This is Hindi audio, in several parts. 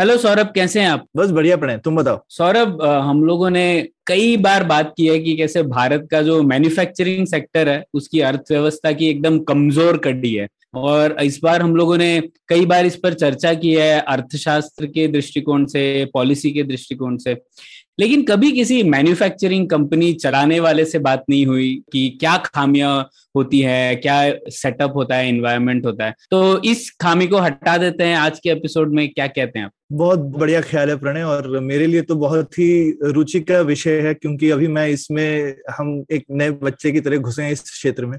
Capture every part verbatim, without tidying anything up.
हेलो सौरभ, कैसे हैं आप? बस बढ़िया प्रणय, तुम बताओ। सौरभ, हम लोगों ने कई बार बात की है कि कैसे भारत का जो मैन्युफैक्चरिंग सेक्टर है उसकी अर्थव्यवस्था की एकदम कमजोर कर दी है, और इस बार हम लोगों ने कई बार इस पर चर्चा की है अर्थशास्त्र के दृष्टिकोण से, पॉलिसी के दृष्टिकोण से, लेकिन कभी किसी मैन्युफैक्चरिंग कंपनी चलाने वाले से बात नहीं हुई कि क्या खामियां होती है, क्या सेटअप होता है, एनवायरनमेंट होता है। तो इस खामी को हटा देते हैं आज के एपिसोड में, क्या कहते हैं आप? बहुत बढ़िया ख्याल है प्रणय, और मेरे लिए तो बहुत ही रुचि का विषय है, क्योंकि अभी मैं इसमें, हम एक नए बच्चे की तरह घुसे हैं इस क्षेत्र में।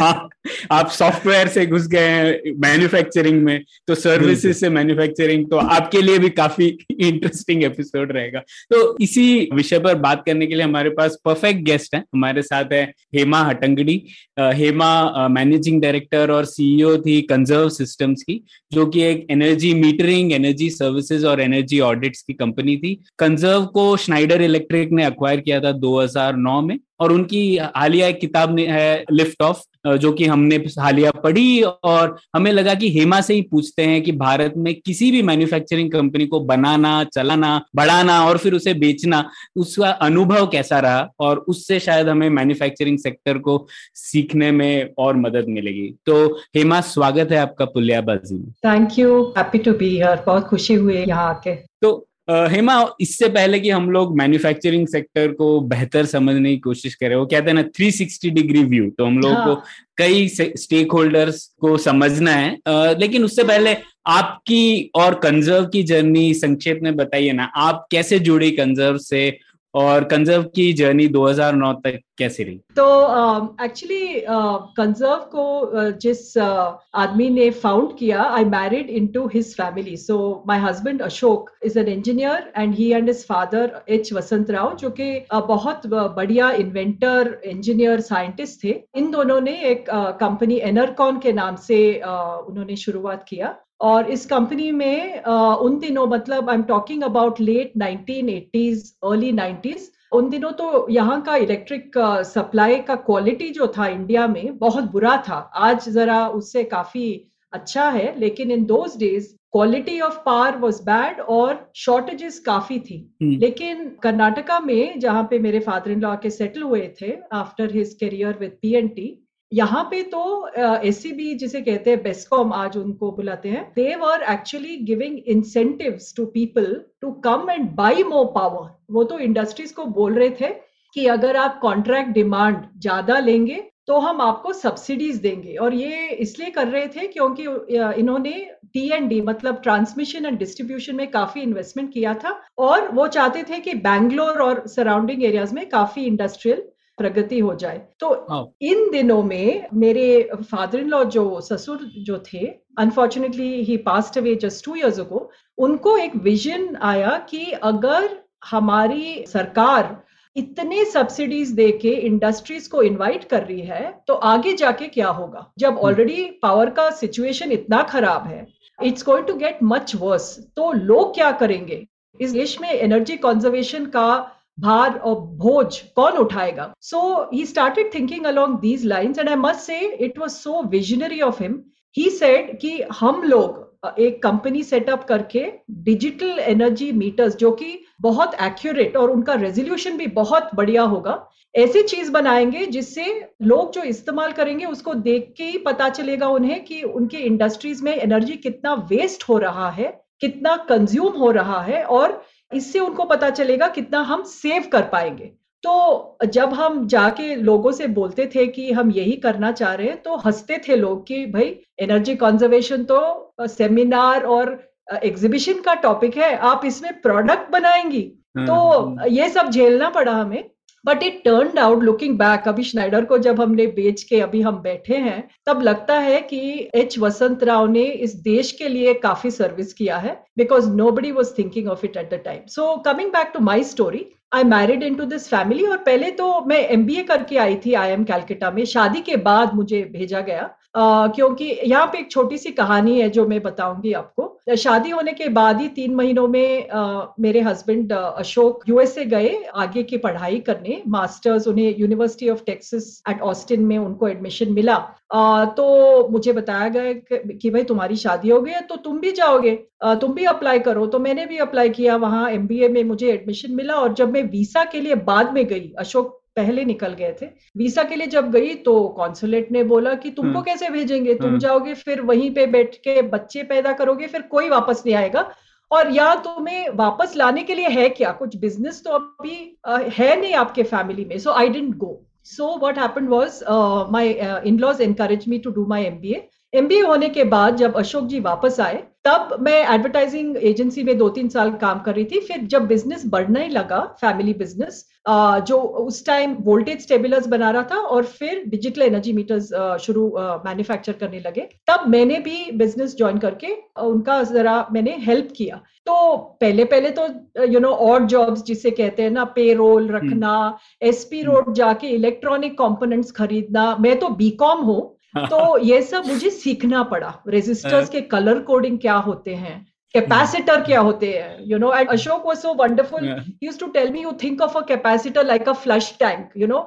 हाँ, आप सॉफ्टवेयर से घुस गए हैं मैन्युफैक्चरिंग में, तो सर्विसेज से मैन्युफैक्चरिंग, तो आपके लिए भी काफी इंटरेस्टिंग एपिसोड रहेगा। तो इसी विषय पर बात करने के लिए हमारे पास परफेक्ट गेस्ट है। हमारे साथ है हेमा हट्टंगडी। हेमा मैनेजिंग डायरेक्टर और सीईओ थी कंजर्व सिस्टम्स की, जो कि एक एनर्जी मीटरिंग, एनर्जी सर्विसेज और एनर्जी ऑडिट्स की कंपनी थी। कंजर्व को स्नाइडर इलेक्ट्रिक ने अक्वायर किया था दो हज़ार नौ में, और उनकी हालिया एक किताब है लिफ्ट ऑफ, जो कि हमने हालिया पढ़ी, और हमें लगा कि हेमा से ही पूछते हैं कि भारत में किसी भी मैन्युफैक्चरिंग कंपनी को बनाना, चलाना, बढ़ाना और फिर उसे बेचना, उसका अनुभव कैसा रहा, और उससे शायद हमें मैन्युफैक्चरिंग सेक्टर को सीखने में और मदद मिलेगी। तो हेमा, स्वागत है आपका पुलियाबाजी में। Thank you, happy to be here, बहुत खुशी हुई यहाँ आके। तो हेमा, इससे पहले कि हम लोग मैन्युफैक्चरिंग सेक्टर को बेहतर समझने की कोशिश करें, वो कहते हैं ना तीन सौ साठ डिग्री व्यू, तो हम लोगों हाँ। को कई स्टेक होल्डर्स को समझना है, आ, लेकिन उससे पहले आपकी और कंजर्व की जर्नी संक्षेप में बताइए ना। आप कैसे जुड़ी कंजर्व से, और कंजर्व की जर्नी दो हज़ार नौ तक कैसे रही? तो एक्चुअली कंजर्व को uh, जिस uh, आदमी ने फाउंड किया, I married into his family. So my husband Ashok is an engineer, and he and his father H Vasant Rao, जो कि uh, बहुत बढ़िया इन्वेंटर, इंजीनियर, साइंटिस्ट थे। इन दोनों ने एक कंपनी uh, एनरकॉन के नाम से uh, उन्होंने शुरुआत किया, और इस कंपनी में uh, उन दिनों, मतलब I am talking about late nineteen eighties, early nineties, उन दिनों तो यहाँ का इलेक्ट्रिक सप्लाई का क्वालिटी जो था इंडिया में बहुत बुरा था। आज जरा उससे काफी अच्छा है, लेकिन in those days quality of power was bad और शॉर्टेजेस काफी थी। hmm. लेकिन कर्नाटका में, जहाँ पे मेरे फादर इन लॉ के सेटल हुए थे after his career with PNT, यहाँ पे तो एसीबी uh, जिसे कहते हैं बेस्कॉम आज उनको बुलाते हैं, they were actually giving incentives to people to come and buy more power. वो तो इंडस्ट्रीज को बोल रहे थे कि अगर आप कॉन्ट्रैक्ट डिमांड ज्यादा लेंगे तो हम आपको सब्सिडीज देंगे, और ये इसलिए कर रहे थे क्योंकि इन्होंने टी एंड डी, मतलब ट्रांसमिशन एंड डिस्ट्रीब्यूशन में काफी इन्वेस्टमेंट किया था, और वो चाहते थे कि बैंगलोर और सराउंडिंग एरियाज में काफी इंडस्ट्रियल प्रगति हो जाए। तो oh. इन दिनों में मेरे फादर इन लॉ, जो ससुर जो थे, unfortunately he passed away just two years ago, उनको एक विजन आया कि अगर हमारी सरकार इतने सब्सिडीज देके इंडस्ट्रीज को इनवाइट कर रही है तो आगे जाके क्या होगा, जब ऑलरेडी पावर का सिचुएशन इतना खराब है, it's going to get much worse, तो लोग क्या करेंगे? इस देश में एनर्जी कंजर्वेशन का भार और भोज कौन उठाएगा? So he started thinking along these lines, and I must say it was so visionary of him. He said कि हम लोग एक कंपनी सेटअप करके डिजिटल एनर्जी मीटर्स, जो कि बहुत एक्यूरेट और उनका रेजोल्यूशन भी बहुत बढ़िया होगा, ऐसी चीज बनाएंगे जिससे लोग जो इस्तेमाल करेंगे उसको देख के ही पता चलेगा उन्हें कि उनके इंडस्ट्रीज में एनर्जी कितना वेस्ट हो रहा है, कितना कंज्यूम हो रहा है, और इससे उनको पता चलेगा कितना हम सेव कर पाएंगे। तो जब हम जाके लोगों से बोलते थे कि हम यही करना चाह रहे हैं, तो हंसते थे लोग कि भाई एनर्जी कंजर्वेशन तो सेमिनार और एग्जीबिशन का टॉपिक है, आप इसमें प्रोडक्ट बनाएंगी। तो ये सब झेलना पड़ा हमें। But it turned out, looking back, अभी श्नाइडर को जब हमने बेच के अभी हम बैठे हैं, तब लगता है कि एच वसंत राव ने इस देश के लिए काफी सर्विस किया है, because nobody was thinking of it at the time. So coming back to my story, I married into this family. और पहले तो मैं एम बी ए करके आई थी आई एम कैलकटा में. शादी के बाद मुझे भेजा गया, Uh, क्योंकि यहाँ पे एक छोटी सी कहानी है जो मैं बताऊंगी आपको. शादी होने के बाद ही तीन महीनों में uh, मेरे हस्बैंड uh, अशोक यूएसए गए आगे की पढ़ाई करने, मास्टर्स. उन्हें university of Texas at Austin में उनको एडमिशन मिला. uh, तो मुझे बताया गया कि, कि भाई तुम्हारी शादी हो गई है तो तुम भी जाओगे, uh, तुम भी अप्लाई करो. तो मैंने भी अप्लाई किया, वहाँ एमबीए में मुझे एडमिशन मिला. और जब मैं वीसा के लिए बाद में गई, अशोक पहले निकल गए थे, वीसा के लिए जब गई तो कॉन्सुलेट ने बोला कि तुमको कैसे भेजेंगे, तुम जाओगे फिर वहीं पे बैठ के बच्चे पैदा करोगे, फिर कोई वापस नहीं आएगा. और या तुम्हें वापस लाने के लिए है क्या, कुछ बिजनेस तो अभी है नहीं आपके फैमिली में. So I didn't go. So what happened was, my in-laws encourage me to do my MBA. MBA होने के बाद जब अशोक जी वापस आए, तब मैं एडवर्टाइजिंग एजेंसी में दो तीन साल काम कर रही थी. फिर जब बिजनेस बढ़ने लगा, फैमिली बिजनेस, जो उस टाइम वोल्टेज स्टेबुलर्स बना रहा था और फिर डिजिटल एनर्जी मीटर्स शुरू मैन्युफैक्चर करने लगे, तब मैंने भी बिजनेस ज्वाइन करके उनका जरा मैंने हेल्प किया. तो पहले पहले तो यू नो ऑड जॉब्स जिसे कहते हैं ना, पेरोल रखना, एसपी रोड जाके इलेक्ट्रॉनिक कंपोनेंट्स खरीदना. मैं तो बीकॉम हूं तो ये सब मुझे सीखना पड़ा. रेजिस्टर्स के कलर कोडिंग क्या होते हैं, कैपेसिटर क्या होते हैं, you know. And Ashok was so wonderful, he used to tell me, you think of a capacitor like a flush tank, you know.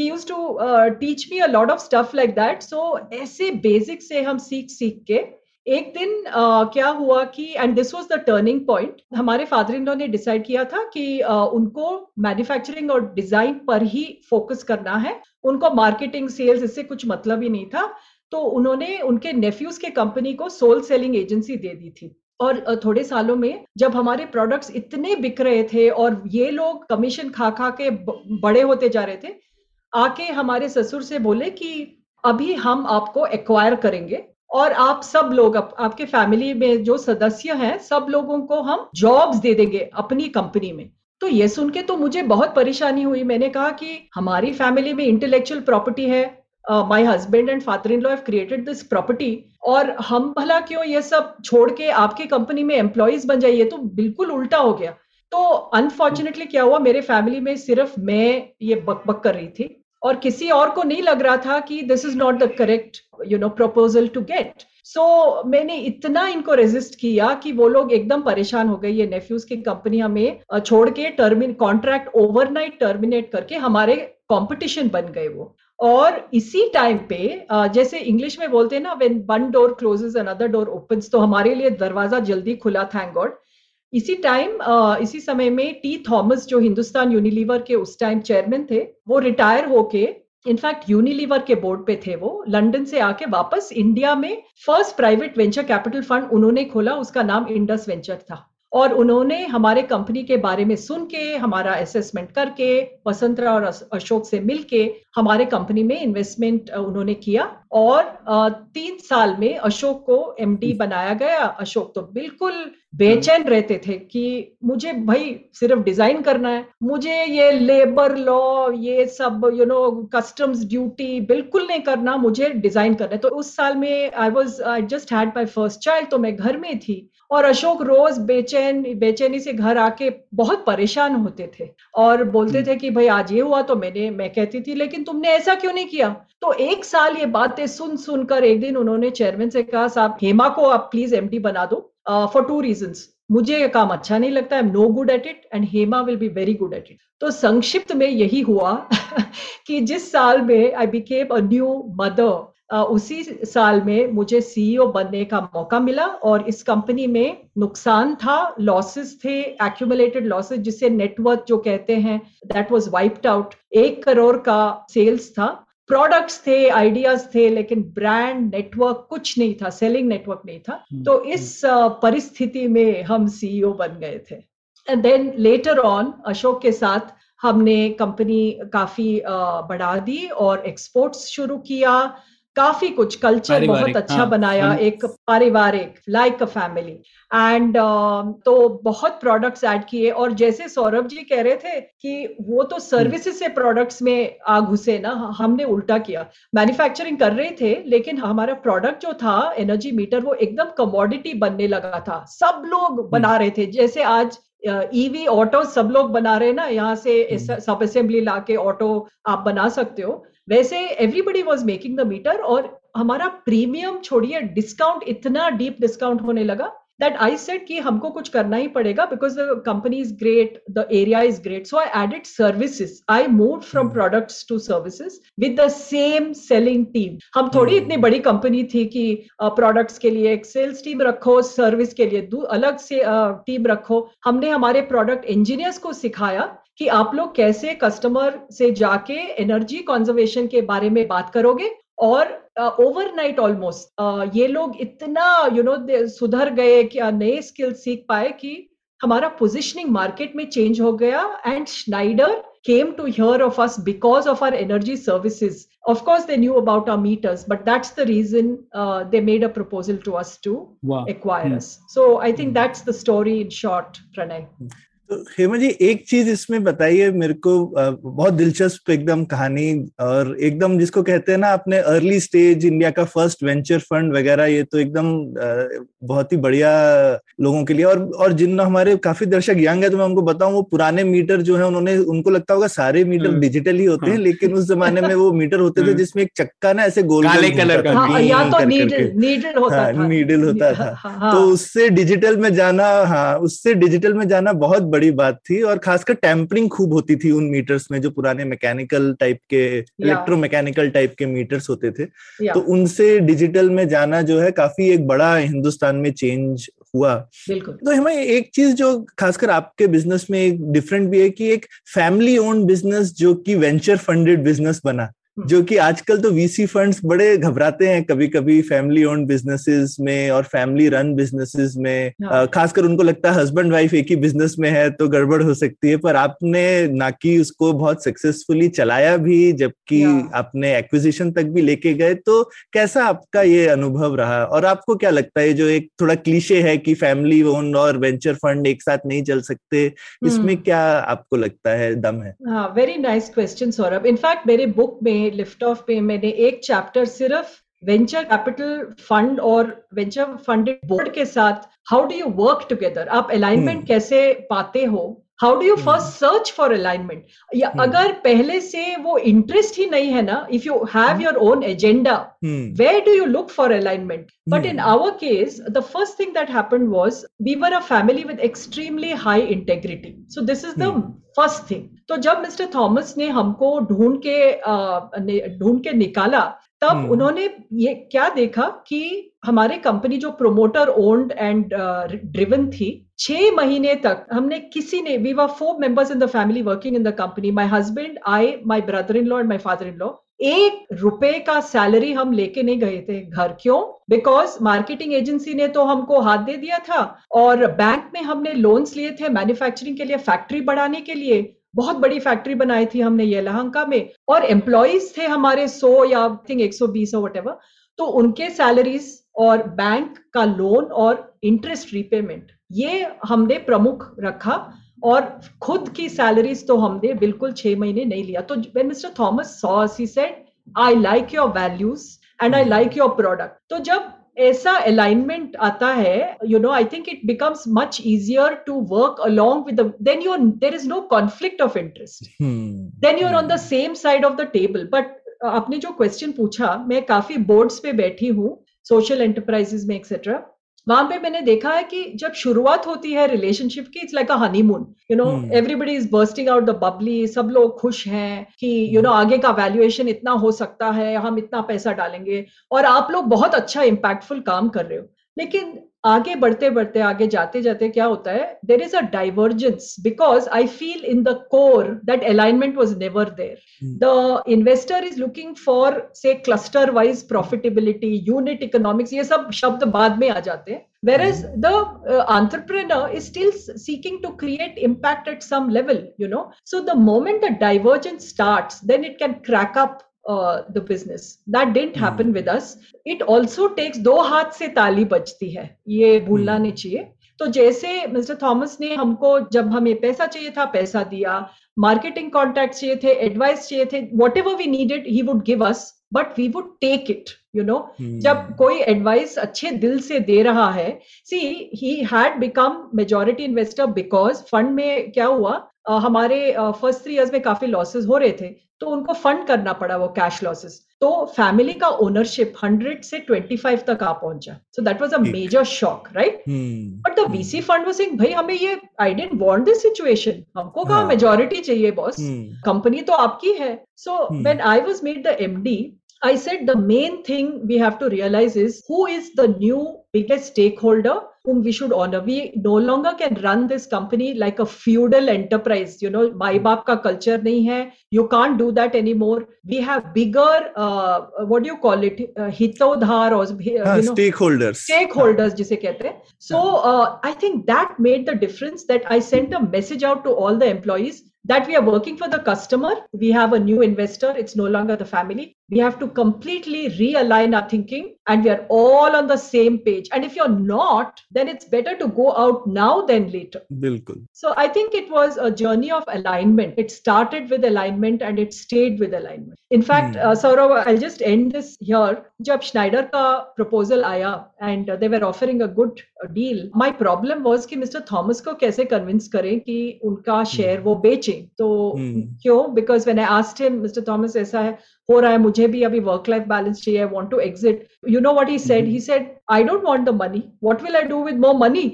He used to teach me a lot of stuff like that. So ऐसे बेसिक से हम सीख सीख के एक दिन uh, क्या हुआ कि, and this was the turning point, हमारे फादर इन लॉ ने डिसाइड किया था कि uh, उनको मैन्युफैक्चरिंग और डिजाइन पर ही फोकस करना है. उनको मार्केटिंग, सेल्स, इससे कुछ मतलब ही नहीं था. तो उन्होंने उनके नेफ्यूज के कंपनी को सोल सेलिंग एजेंसी दे दी थी. और थोड़े सालों में जब हमारे प्रोडक्ट्स इतने बिक रहे थे और ये लोग कमीशन खा खा के बड़े होते जा रहे थे, आके हमारे ससुर से बोले कि अभी हम आपको एक्वायर करेंगे और आप सब लोग, आप, आपके फैमिली में जो सदस्य हैं, सब लोगों को हम जॉब्स दे देंगे अपनी कंपनी में. तो ये सुन के तो मुझे बहुत परेशानी हुई. मैंने कहा कि हमारी फैमिली में इंटेलेक्चुअल प्रॉपर्टी है, my husband and father in law have created this property, और हम भला क्यों ये सब छोड़ के आपकी कंपनी में एम्प्लॉइज बन जाइए. तो बिल्कुल उल्टा हो गया. तो अनफॉर्चुनेटली क्या हुआ, मेरे फैमिली में सिर्फ मैं ये बक बक कर रही थी और किसी और को नहीं लग रहा था कि this is not the correct you know proposal to get. सो मैंने इतना इनको रेजिस्ट किया कि वो लोग एकदम परेशान हो गए. ये नेफ्यूज की कंपनी हमें छोड़ के टर्मिन कॉन्ट्रैक्ट ओवरनाइट टर्मिनेट करके हमारे कंपटीशन बन गए वो. और इसी टाइम पे, जैसे इंग्लिश में बोलते हैं ना, when one door closes another door opens, तो हमारे लिए दरवाजा जल्दी खुला, थैंक गॉड. इसी टाइम इसी समय में टी थॉमस, जो हिंदुस्तान यूनिलीवर के उस टाइम चेयरमैन थे, वो रिटायर होके, इनफैक्ट यूनिलीवर के बोर्ड पे थे वो, लंदन से आके वापस इंडिया में first private venture capital fund उन्होंने खोला. उसका नाम इंडस वेंचर था. और उन्होंने हमारे कंपनी के बारे में सुन के, हमारा असेसमेंट करके, वसंत राव और अशोक से मिलके हमारे कंपनी में इन्वेस्टमेंट उन्होंने किया. और तीन साल में अशोक को एमडी बनाया गया. अशोक तो बिल्कुल बेचैन रहते थे कि मुझे भाई सिर्फ डिजाइन करना है, मुझे ये लेबर लॉ, ये सब यू नो कस्टम्स ड्यूटी बिल्कुल नहीं करना, मुझे डिजाइन करना है. तो उस साल में I was I just had my first child, तो मैं घर में थी. और अशोक रोज बेचैन बेचैनी से घर आके बहुत परेशान होते थे और बोलते थे कि भाई आज ये हुआ, तो मैंने मैं कहती थी लेकिन तुमने ऐसा क्यों नहीं किया. तो एक साल ये बातें सुन सुनकर एक दिन उन्होंने चेयरमैन से कहा, साहब हेमा को आप प्लीज एमडी बना दो, फॉर टू रीजंस, मुझे ये काम अच्छा नहीं लगता, I am no good at it, and Hema will be very good at it. तो संक्षिप्त में यही हुआ कि जिस साल में I became a new mother, Uh, उसी साल में मुझे सीईओ बनने का मौका मिला. और इस कंपनी में नुकसान था, लॉसेस थे, एक्यूमुलेटेड लॉसेस, जिसे नेटवर्थ जो कहते हैं, दैट वाज वाइप्ड आउट. एक करोड़ का सेल्स था, प्रोडक्ट्स थे, आइडियाज थे, लेकिन ब्रांड, नेटवर्क कुछ नहीं था, सेलिंग नेटवर्क नहीं था. hmm. तो इस uh, परिस्थिति में हम सीईओ बन गए थे. And then later on Ashok के साथ हमने कंपनी काफी uh, बढ़ा दी और एक्सपोर्ट्स शुरू किया, काफी कुछ कल्चर बहुत अच्छा हाँ, बनाया हाँ, एक पारिवारिक लाइक अ फैमिली एंड तो बहुत प्रोडक्ट्स ऐड किए। और जैसे सौरभ जी कह रहे थे कि वो तो सर्विसेज से प्रोडक्ट्स में आ घुसे ना, हमने उल्टा किया। मैन्युफैक्चरिंग कर रहे थे लेकिन हमारा प्रोडक्ट जो था एनर्जी मीटर वो एकदम कमोडिटी बनने लगा था। सब लोग बना रहे थे, जैसे आज ईवी ऑटो सब लोग बना रहे ना, यहाँ से सब असेंबली लाके ऑटो आप बना सकते हो, वैसे everybody was making the meter. और हमारा प्रीमियम छोड़िए डिस्काउंट, इतना डीप डिस्काउंट होने लगा दैट आई सेड कि हमको कुछ करना ही पड़ेगा because the company is great, the area is great. So I added services, I moved from products to services with the same selling team. हम थोड़ी इतनी बड़ी कंपनी थी कि प्रोडक्ट्स के लिए एक सेल्स टीम रखो, सर्विस के लिए अलग से टीम रखो। हमने हमारे प्रोडक्ट इंजीनियर्स को सिखाया कि आप लोग कैसे कस्टमर से जाके एनर्जी कंजर्वेशन के बारे में बात करोगे। और ओवरनाइट ऑलमोस्ट ये लोग इतना यू नो सुधर गए कि नए स्किल सीख पाए कि हमारा पोजीशनिंग मार्केट में चेंज हो गया। And Schneider came to hear of us because of our energy services. Of course, they knew about our meters, but that's the reason uh, they made a proposal to us to wow. acquire hmm. us. So I think that's the story in short, Pranay. Hmm. तो हेमा जी एक चीज इसमें बताइए मेरे को, बहुत दिलचस्प एकदम कहानी, और एकदम जिसको कहते हैं ना आपने अर्ली स्टेज इंडिया का फर्स्ट वेंचर फंड वगैरह, ये तो एकदम बहुत ही बढ़िया लोगों के लिए। और और जिन हमारे काफी दर्शक यंग है तो मैं उनको बताऊं, वो पुराने मीटर जो है उन्होंने उनको लगता होगा सारे मीटर डिजिटल ही होते हैं, लेकिन उस जमाने में वो मीटर होते थे जिसमें एक चक्का ना ऐसे गोल कलर का नीडल होता था, तो उससे डिजिटल में जाना, हाँ उससे डिजिटल में जाना बहुत बड़ी बात थी। और खासकर टेम्परिंग खूब होती थी उन मीटर्स में जो पुराने मैकेनिकल टाइप के, इलेक्ट्रोमैकेनिकल टाइप के मीटर्स होते थे, तो उनसे डिजिटल में जाना जो है काफी एक बड़ा हिंदुस्तान में चेंज हुआ। तो हमें एक चीज जो खासकर आपके बिजनेस में एक डिफरेंट भी है कि एक फैमिली ओन्ड बिजनेस जो कि वेंचर फंडेड बिजनेस बना, जो कि आजकल तो वीसी फंड्स बड़े घबराते हैं कभी कभी फैमिली ओन्ड बिजनेसेस में और फैमिली रन बिजनेसेस में, खासकर उनको लगता है हस्बैंड वाइफ एक ही बिजनेस में है तो गड़बड़ हो सकती है, पर आपने ना कि उसको बहुत सक्सेसफुली चलाया भी, जबकि आपने एक्विजिशन तक भी लेके गए। तो कैसा आपका ये अनुभव रहा, और आपको क्या लगता है जो एक थोड़ा क्लीशे है कि फैमिली ओन्ड और वेंचर फंड एक साथ नहीं चल सकते, इसमें क्या आपको लगता है दम है? Very nice question Saurabh. In fact मेरे बुक में लिफ्ट ऑफ पे मैंने एक चैप्टर सिर्फ वेंचर कैपिटल फंड और वेंचर फंडेड बोर्ड के साथ how do you work together, आप अलाइनमेंट कैसे पाते हो, how do you first search for alignment. या अगर पहले से वो इंटरेस्ट ही नहीं है ना, if you have your own agenda, where do you look for alignment. But in our case the first thing that happened was we were a family with extremely high integrity, so this is the first thing. तो जब मिस्टर थॉमस ने हमको ढूंढ के ढूंढ के निकाला तब hmm. उन्होंने ये क्या देखा कि हमारे कंपनी जो प्रोमोटर ओन्ड एंड ड्रिवन थी, छह महीने तक हमने किसी ने, we were four members in the family working in the company, my husband, I, my brother in law and my father in law, एक रुपए का सैलरी हम लेके नहीं गए थे घर। क्यों? बिकॉज मार्केटिंग एजेंसी ने तो हमको हाथ दे दिया था और बैंक में हमने लोन्स लिए थे मैन्युफैक्चरिंग के लिए, फैक्ट्री बढ़ाने के लिए। बहुत बड़ी फैक्ट्री बनाई थी हमने येलहंका में और एम्प्लॉइज थे हमारे सौ या आई थिंक एक सौ बीस और व्हाटएवर, तो उनके सैलरीज और बैंक का लोन और इंटरेस्ट रीपेमेंट ये हमने प्रमुख रखा और खुद की सैलरीज तो हमने बिल्कुल छह महीने नहीं लिया। तो when mister Thomas saw us he said I like your values and I like your product. तो जब ऐसा अलाइनमेंट आता है, you know I think it becomes much easier to work along with then you're, there is no conflict of interest, then you're on the same side of the table. But आपने जो क्वेश्चन पूछा, मैं काफी बोर्ड्स पे बैठी हूँ सोशल एंटरप्राइजेस में एक्सेट्रा, वहां पे मैंने देखा है कि जब शुरुआत होती है रिलेशनशिप की, it's like a honeymoon, you know everybody is bursting out the bubbly, सब लोग खुश हैं कि यू you नो know, आगे का वैल्यूएशन इतना हो सकता है, हम इतना पैसा डालेंगे और आप लोग बहुत अच्छा इम्पैक्टफुल काम कर रहे हो। लेकिन आगे बढ़ते बढ़ते आगे जाते जाते क्या होता है, there is a divergence because I feel in the core that alignment was never there. The investor is looking for say cluster wise profitability, unit economics, ये सब शब्द बाद में आ जाते हैं, whereas the uh, entrepreneur is still seeking to create impact at some level, you know. So the moment the divergence starts, then it can crack up uh, the business. That didn't mm-hmm. happen with us. It also takes दो हाथ से ताली बजती है, ये भूलना mm-hmm. नहीं चाहिए. तो जैसे मिस्टर थॉमस ने हमको, जब हमें पैसा चाहिए था पैसा दिया, मार्केटिंग कॉन्टैक्ट्स चाहिए थे, एडवाइस चाहिए थे, whatever we needed he would give us, but we would take it, you know. जब कोई एडवाइस अच्छे दिल से दे रहा है, see he had become majority investor because fund में क्या हुआ, uh, हमारे फर्स्ट थ्री इयर्स में काफी लॉसेस हो रहे थे, तो उनको फंड करना पड़ा वो कैश लॉसेस. तो फैमिली का ओनरशिप हंड्रेड से ट्वेंटी फाइव तक आ पहुंचा. So that was a major shock, right. But the VC fund was saying, भाई हमें ये, I didn't want this situation, हमको कहा मेजॉरिटी चाहिए बॉस, कंपनी तो आपकी है. So when I was made the MD, I said the main thing we have to realize is who is the new biggest stakeholder whom we should honor. We no longer can run this company like a feudal enterprise. You know, माई बाप का culture नहीं है. You can't do that anymore. We have bigger, uh, what do you call it, uh, hitodhar or uh, you know, stakeholders. Stakeholders जिसे कहते हैं. So uh, I think that made the difference. That I sent a message out to all the employees. That we are working for the customer, we have a new investor, it's no longer the family. We have to completely realign our thinking and we are all on the same page. And if you're not, then it's better to go out now than later. Bilkul. So I think it was a journey of alignment. It started with alignment and it stayed with alignment. In fact, hmm. uh, Saurav, I'll just end this here. Jab Schneider ka proposal aaya and uh, they were offering a good uh, deal, my problem was ki Mister Thomas ko kaise convince kare ki unka share hmm. wo beche. तो क्यों? Because when I asked him, mister Thomas ऐसा है हो रहा है, मुझे भी अभी वर्क लाइफ बैलेंस चाहिए, I want to exit, you know what he said, he said I don't want the money, what will I do with more money,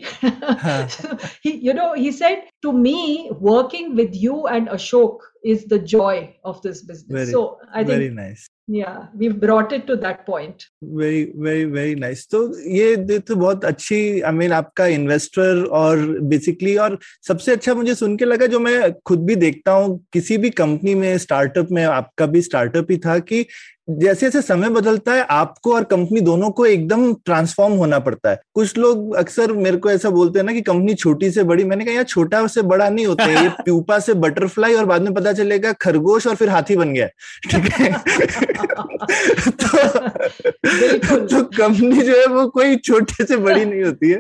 you know. He said to me, working with you and Ashok is the joy of this business. Very, so I think very nice. Yeah, we've brought it to that point. Very, very, very nice. So ये ये तो बहुत अच्छी, I mean आपका investor और basically, और सबसे अच्छा मुझे सुन के लगा, जो मैं खुद भी देखता हूँ किसी भी company में, startup में, आपका भी startup ही था, कि जैसे जैसे समय बदलता है आपको और कंपनी दोनों को एकदम ट्रांसफॉर्म होना पड़ता है. कुछ लोग अक्सर मेरे को ऐसा बोलते हैं ना कि कंपनी छोटी से बड़ी, मैंने कहा यार छोटा से बड़ा नहीं होता है ये, प्यूपा से बटरफ्लाई और बाद में पता चलेगा खरगोश और फिर हाथी बन गया, ठीक है. तो, तो कंपनी जो है वो कोई छोटे से बड़ी नहीं होती है,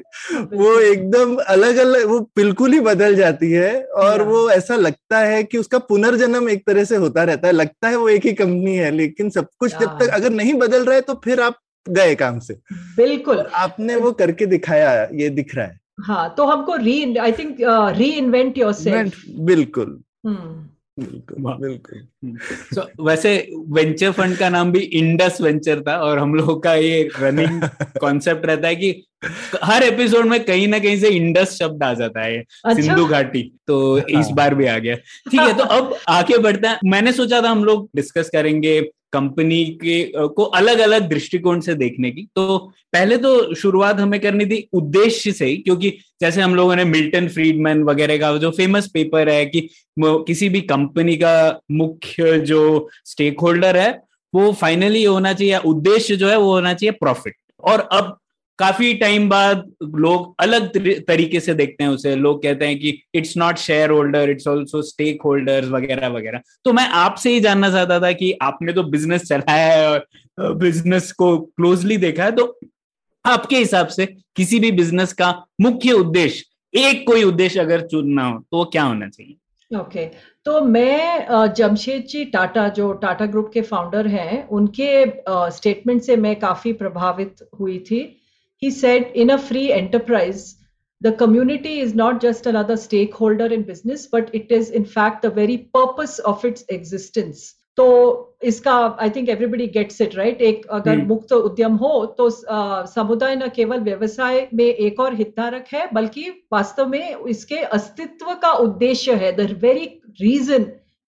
वो एकदम अलग अलग, वो बिल्कुल ही बदल जाती है. और वो ऐसा लगता है कि उसका पुनर्जन्म एक तरह से होता रहता है, लगता है वो एक ही कंपनी है, लेकिन कुछ जब तक अगर नहीं बदल रहा है तो फिर आप गए काम से. बिल्कुल, आपने वो करके दिखाया, ये दिख रहा है. हाँ, तो हमको re I think reinvent yourself. बिल्कुल बिल्कुल बिल्कुल. so, वैसे वेंचर फंड का नाम भी इंडस वेंचर था, और हम लोगों का ये रनिंग कॉन्सेप्ट रहता है कि हर एपिसोड में कहीं ना कहीं से इंडस शब्द आ जाता है. अच्छा? सिंधु घाटी, तो इस बार भी आ गया. ठीक है, तो अब आगे बढ़ते हैं. मैंने सोचा था हम लोग डिस्कस करेंगे कंपनी के को अलग अलग दृष्टिकोण से देखने की. तो पहले तो शुरुआत हमें करनी थी उद्देश्य से ही, क्योंकि जैसे हम लोगों ने मिल्टन फ्रीडमैन वगैरह का जो फेमस पेपर है कि किसी भी कंपनी का मुख्य जो स्टेक होल्डर है वो फाइनली होना चाहिए, उद्देश्य जो है वो होना चाहिए प्रॉफिट. और अब काफी टाइम बाद लोग अलग तरीके से देखते हैं उसे. लोग कहते हैं कि it's not shareholder, it's also stakeholders वगैरह वगैरह. तो मैं आपसे ही जानना चाहता था कि आपने तो बिजनेस चलाया है और बिजनेस को क्लोजली देखा है, तो आपके हिसाब से किसी भी बिजनेस का मुख्य उद्देश्य, एक कोई उद्देश्य अगर चुनना हो तो क्या होना चाहिए? Okay okay. तो मैं जमशेद जी टाटा, जो टाटा ग्रुप के फाउंडर हैं, उनके स्टेटमेंट से मैं काफी प्रभावित हुई थी. He said, in a free enterprise, the community is not just another stakeholder in business, but it is in fact the very purpose of its existence. So, इसका I think everybody gets it, right? एक अगर hmm. मुक्त उद्यम हो तो समुदाय न केवल व्यवसाय में एक और हितधारक है, बल्कि वास्तव में इसके अस्तित्व का उद्देश्य है, the very reason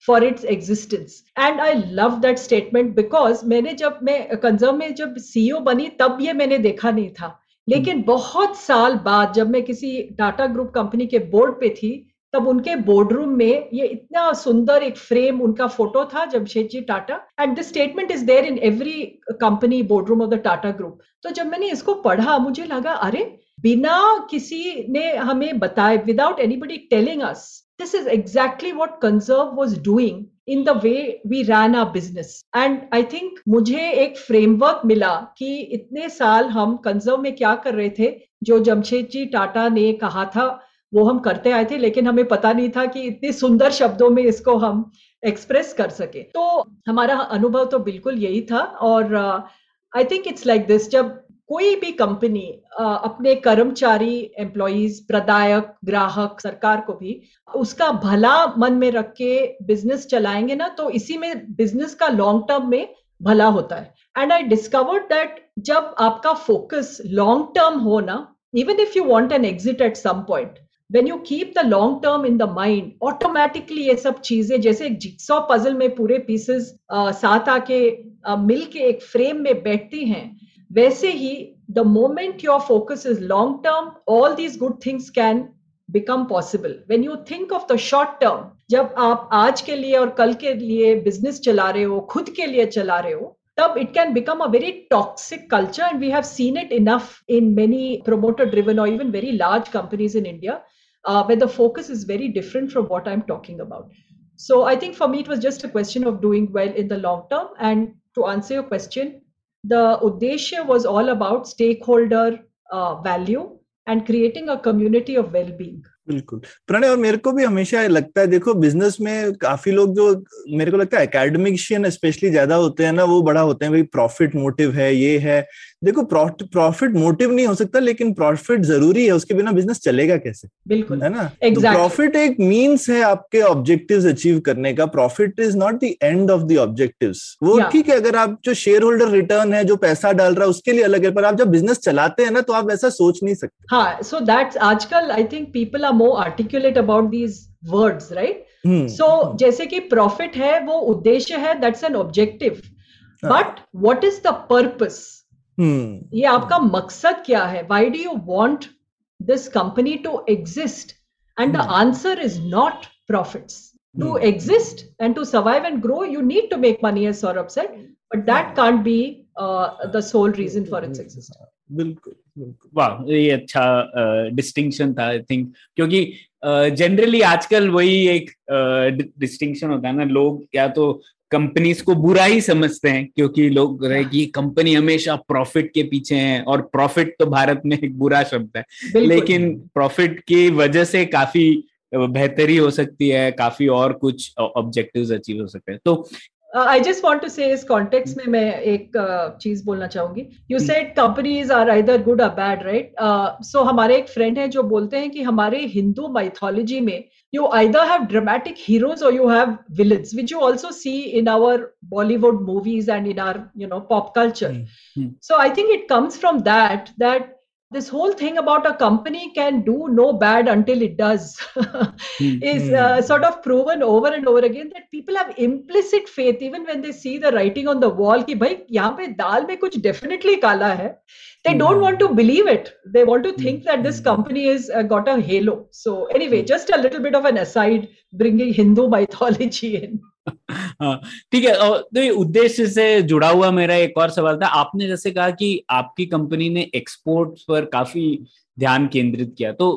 for its existence. And I love that statement because मैंने जब मैं कंजर्व में जब C E O बनी तब ये मैंने देखा नहीं था, लेकिन बहुत साल बाद जब मैं किसी टाटा ग्रुप कंपनी के बोर्ड पे थी, तब उनके बोर्ड रूम में ये इतना सुंदर एक फ्रेम, उनका फोटो था, Jamshed ji Tata, and this statement is there in every company board room of the Tata group. तो जब मैंने इसको पढ़ा मुझे लगा, अरे बिना किसी ने हमें बताए, without anybody telling us, This is exactly what Conserve was doing in the way we ran our business. And I think मुझे एक फ्रेमवर्क मिला कि इतने साल हम Conserve में क्या कर रहे थे, जो जमशेद जी टाटा ने कहा था वो हम करते आए थे, लेकिन हमें पता नहीं था कि इतने सुंदर शब्दों में इसको हम एक्सप्रेस कर सके. तो हमारा अनुभव तो बिल्कुल यही था. और I think it's like this, जब कोई भी कंपनी अपने कर्मचारी, एम्प्लॉइज, प्रदायक, ग्राहक, सरकार को भी उसका भला मन में रख के बिजनेस चलाएंगे ना, तो इसी में बिजनेस का लॉन्ग टर्म में भला होता है. एंड आई डिस्कवर्ड दैट जब आपका फोकस लॉन्ग टर्म हो ना, even if you want an exit at some point, When you keep the long term in the mind, automatically ये सब चीजें जैसे एक जिक्सॉ पजल में पूरे pieces uh, साथ आके uh, मिल के एक फ्रेम में बैठती हैं, वैसे ही the moment your focus is long term, all these good things can become possible. When you think of the short term, जब आप आज के लिए और कल के लिए business चला रहे हो, खुद के लिए चला रहे हो, तब it can become a very toxic culture, and we have seen it enough in many promoter-driven or even very large companies in India, uh, where the focus is very different from what I'm talking about. So I think for me, it was just a question of doing well in the long term. And to answer your question, the Uddeshya was all about stakeholder uh, value and creating a community of well-being. बिल्कुल प्रणय, और मेरे को भी हमेशा लगता है, देखो बिजनेस में काफी लोग जो मेरे को लगता है एकेडमिशियन स्पेशली ज्यादा होते हैं ना, वो बड़ा होते हैं भाई प्रॉफिट मोटिव है, ये है. देखो प्रॉफिट मोटिव नहीं हो सकता, लेकिन प्रॉफिट जरूरी है, उसके बिना बिजनेस चलेगा कैसे? बिल्कुल, है ना. exactly. तो प्रॉफिट एक मींस है आपके ऑब्जेक्टिव्स अचीव करने का. Profit is not the end of the objectives. वो ठीक है, अगर आप जो शेयर होल्डर रिटर्न है, जो पैसा डाल रहा है, उसके लिए अलग है, पर आप जब बिजनेस चलाते हैं ना, तो आप ऐसा सोच नहीं सकते. हाँ, सो दैट्स आजकल I think people more articulate about these words, right? Hmm. So, जैसे कि profit है, वो उद्देश्य है, that's an objective. Ah. But what is the purpose? Hmm. ये आपका मकसद क्या है? Why do you want this company to exist? And hmm. the answer is not profits. Hmm. To exist and to survive and grow, you need to make money, as Saurabh said, but that can't be uh, the sole reason for its existence. बिल्कुल बिल्कुल, वाह, ये अच्छा डिस्टिंक्शन uh, था आई थिंक, क्योंकि जनरली uh, आजकल वही एक डिस्टिंक्शन uh, होता है ना, लोग या तो कंपनीज को बुरा ही समझते हैं, क्योंकि लोग रहे कि कंपनी हमेशा प्रॉफिट के पीछे है, और प्रॉफिट तो भारत में एक बुरा शब्द है, लेकिन प्रॉफिट की वजह से काफी बेहतरी हो सकती है, काफी और कुछ ऑब्जेक्टिव्स अचीव हो सकते हैं. तो आई जस्ट वॉन्ट टू से इस कॉन्टेक्स्ट में मैं एक uh, चीज बोलना चाहूंगी. You said companies are either good or bad, right? So हमारे एक फ्रेंड है जो बोलते हैं कि हमारे हिंदू माइथोलॉजी में you either have dramatic heroes or you have villains, which you also see in our Bollywood movies and in our you know pop culture. So I think it comes from that that this whole thing about a company can do no bad until it does is uh, sort of proven over and over again, that people have implicit faith even when they see the writing on the wall ki bhai yahan pe dal mein kuch definitely kala hai. They don't want to believe it, they want to think that this company is uh, got a halo. So anyway, just a little bit of an aside bringing Hindu mythology in. हाँ ठीक है. और तो उद्देश्य से जुड़ा हुआ मेरा एक और सवाल था. आपने जैसे कहा कि आपकी कंपनी ने एक्सपोर्ट्स पर काफी ध्यान केंद्रित किया, तो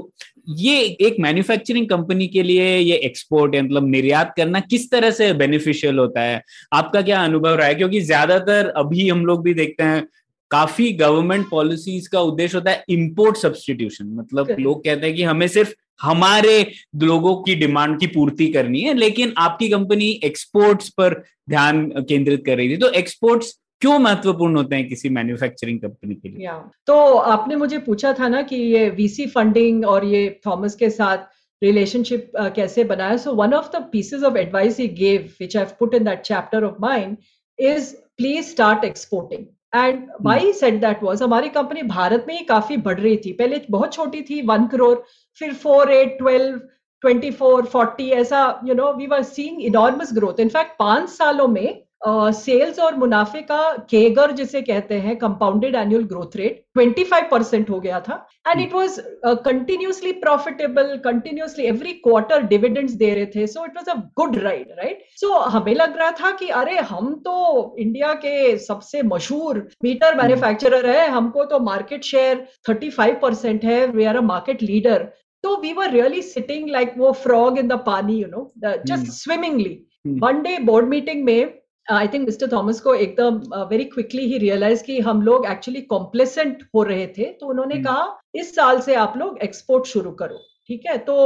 ये एक मैन्युफैक्चरिंग कंपनी के लिए ये एक्सपोर्ट मतलब निर्यात करना किस तरह से बेनिफिशियल होता है? आपका क्या अनुभव रहा है? क्योंकि ज्यादातर अभी हम लोग भी देखते हैं काफी गवर्नमेंट पॉलिसीज का उद्देश्य होता है इम्पोर्ट सब्सटीट्यूशन, मतलब लोग कहते हैं कि हमें सिर्फ हमारे लोगों की डिमांड की पूर्ति करनी है, लेकिन आपकी कंपनी एक्सपोर्ट्स पर ध्यान केंद्रित कर रही थी. तो एक्सपोर्ट्स क्यों महत्वपूर्ण होते हैं किसी मैन्युफैक्चरिंग कंपनी के लिए? yeah. तो आपने मुझे पूछा था ना कि ये वीसी फंडिंग और ये थॉमस के साथ रिलेशनशिप uh, कैसे बनाया. So one of the pieces of advice he gave, which I have put in that chapter of mind, is please start exporting. And why he said that was, हमारी कंपनी भारत में ही काफी बढ़ रही थी. पहले बहुत छोटी थी, वन करोड़, फिर four, eight, twelve, twenty four, forty, ऐसा you know we were seeing enormous growth. In fact पांच सालों में सेल्स uh, और मुनाफे का केगर जिसे कहते हैं compounded annual growth rate twenty five percent हो गया था. And it was continuously profitable, continuously every quarter dividends दे रहे थे. So it was a good ride, right? So हमें लग रहा था कि अरे हम तो इंडिया के सबसे मशहूर मीटर मैन्युफैक्चरर है, हमको तो market share thirty five percent है, we are a market leader. So we were really sitting like wo frog in the pani, you know, the, just mm. swimmingly. Mm. One day board meeting mein, I think Mister Thomas को एकदम uh, very quickly he realized कि हम लोग actually complacent हो रहे थे, तो उन्होंने कहा इस साल से आप लोग export शुरू करो, ठीक है। तो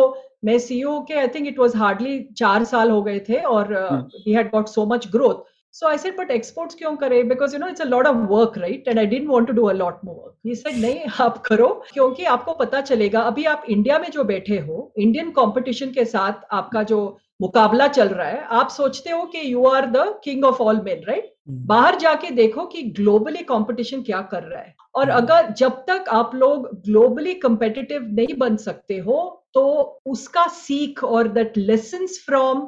मैं C E O के I think it was hardly चार साल हो गए थे और uh, we had got so much growth. So I said, but exports क्यों करें? Because you know it's a lot of work, right? And I didn't want to do a lot more work. He said, नहीं आप करो, क्योंकि आपको पता चलेगा अभी आप इंडिया में जो बैठे हो, इंडियन कंपटीशन के साथ आपका जो मुकाबला चल रहा है, आप सोचते हो कि you are the king of all men, right? बाहर जाके देखो कि ग्लोबली कंपटीशन क्या कर रहा है, और अगर जब तक आप लोग ग्लोबली कंपेटिटिव नहीं बन सकते हो तो उसका सीख और that lessons from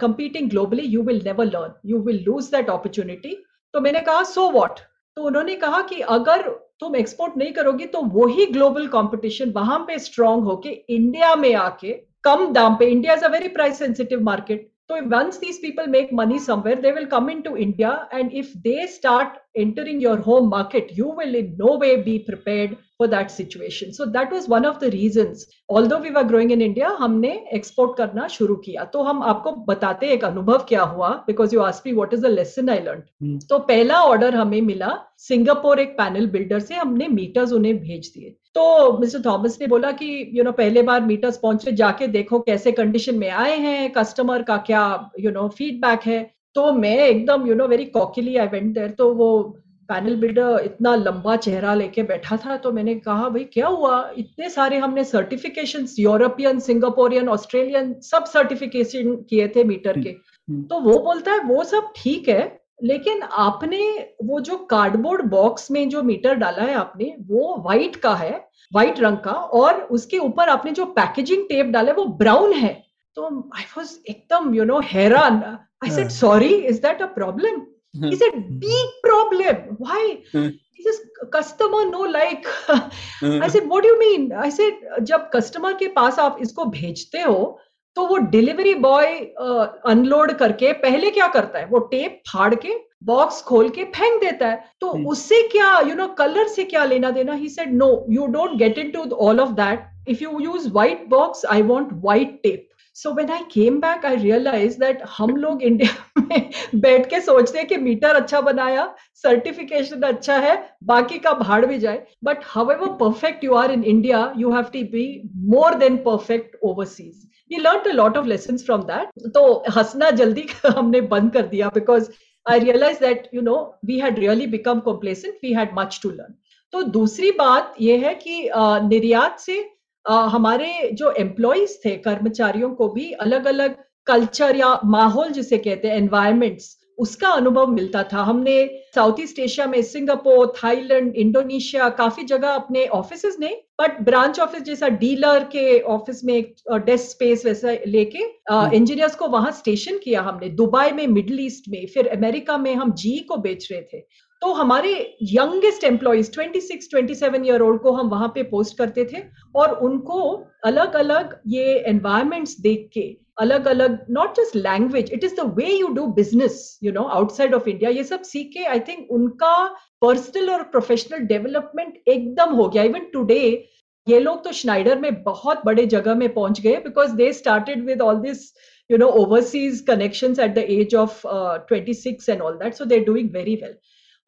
competing globally you will never learn, you will lose that opportunity. तो मैंने कहा सो व्हाट, तो उन्होंने कहा कि अगर तुम एक्सपोर्ट नहीं करोगे तो वही ग्लोबल कंपटीशन वहां पे स्ट्रांग होके इंडिया में आके कम दाम पे, India is a very price sensitive market, so once these people make money somewhere they will come into India, and if they start entering your home market you will in no way be prepared for that situation. So that was one of the reasons, although we were growing in India, हमने export करना शुरू किया। तो हम आपको बताते एक अनुभव क्या हुआ, because you asked me what is the lesson I learned. hmm. तो पहला order हमें मिला सिंगापुर एक पैनल बिल्डर से, हमने मीटर्स उन्हें भेज दिए। तो मिस्टर थॉमस ने बोला कि यू you नो know, पहले बार मीटर्स पहुंचे, जाके देखो कैसे कंडीशन में आए हैं, कस्टमर का क्या यू नो फीडबैक है। तो मैं एकदम you know very cockily I went there, तो वो पैनल बिल्डर इतना लंबा चेहरा लेके बैठा था, तो मैंने कहा भाई क्या हुआ, इतने सारे हमने सर्टिफिकेशंस यूरोपियन, सिंगापोरियन, ऑस्ट्रेलियन सब सर्टिफिकेशन किए थे मीटर के। तो वो बोलता है वो सब ठीक है, लेकिन आपने वो जो कार्डबोर्ड बॉक्स में जो मीटर डाला है आपने, वो व्हाइट का है, व्हाइट रंग का, और उसके ऊपर आपने जो पैकेजिंग टेप डाला है वो ब्राउन है। तो आई वाज एकदम यू नो हैरान। I said sorry, is that a problem? He said, big problem. Why? He says, customer no like. I said, what do you mean? I said, जब customer के पास आप इसको भेजते हो तो वो delivery boy unload करके पहले क्या करता है, वो tape फाड़ के बॉक्स खोल के फेंक देता है, तो उससे क्या यू नो कलर से क्या लेना देना। He said, no, you don't get into all of that. If you use white box, I want white tape. So when I came back, I realized that हम लोग इंडिया में बैठ के सोचते हैं कि मीटर अच्छा बनाया, सर्टिफिकेशन अच्छा है, बाकी का भाड़ भी जाए, but however perfect you are in India, you have to be more than perfect overseas. We learnt a lot of lessons from that. तो हंसना जल्दी हमने बंद कर दिया, because I realized that you know we had really become complacent, we had much to learn. तो दूसरी बात ये है कि निर्यात से Uh, हमारे जो एम्प्लॉइज थे, कर्मचारियों को भी अलग अलग कल्चर या माहौल जिसे कहते हैं एनवायरमेंट्स, उसका अनुभव मिलता था। हमने साउथ ईस्ट एशिया में सिंगापुर, थाईलैंड, इंडोनेशिया काफी जगह अपने ऑफिसेज ने, बट ब्रांच ऑफिस जैसा डीलर के ऑफिस में एक डेस्क स्पेस वैसा लेके इंजीनियर्स को वहां स्टेशन किया हमने, दुबई में, मिडल ईस्ट में, फिर अमेरिका में हम जीई को बेच रहे थे। तो हमारे यंगेस्ट एम्प्लॉइज छब्बीस सत्ताईस ईयर ओल्ड को हम वहां पे पोस्ट करते थे, और उनको अलग अलग ये एनवायरमेंट्स देख के, अलग अलग not just language, it is the way you do business you know outside of India, ये सब सीख के आई थिंक उनका पर्सनल और प्रोफेशनल डेवलपमेंट एकदम हो गया। इवन टुडे ये लोग तो श्नाइडर में बहुत बड़े जगह में पहुंच गए, because they started with all this you know overseas connections at the age of uh, twenty-six and all that, so they're doing very well.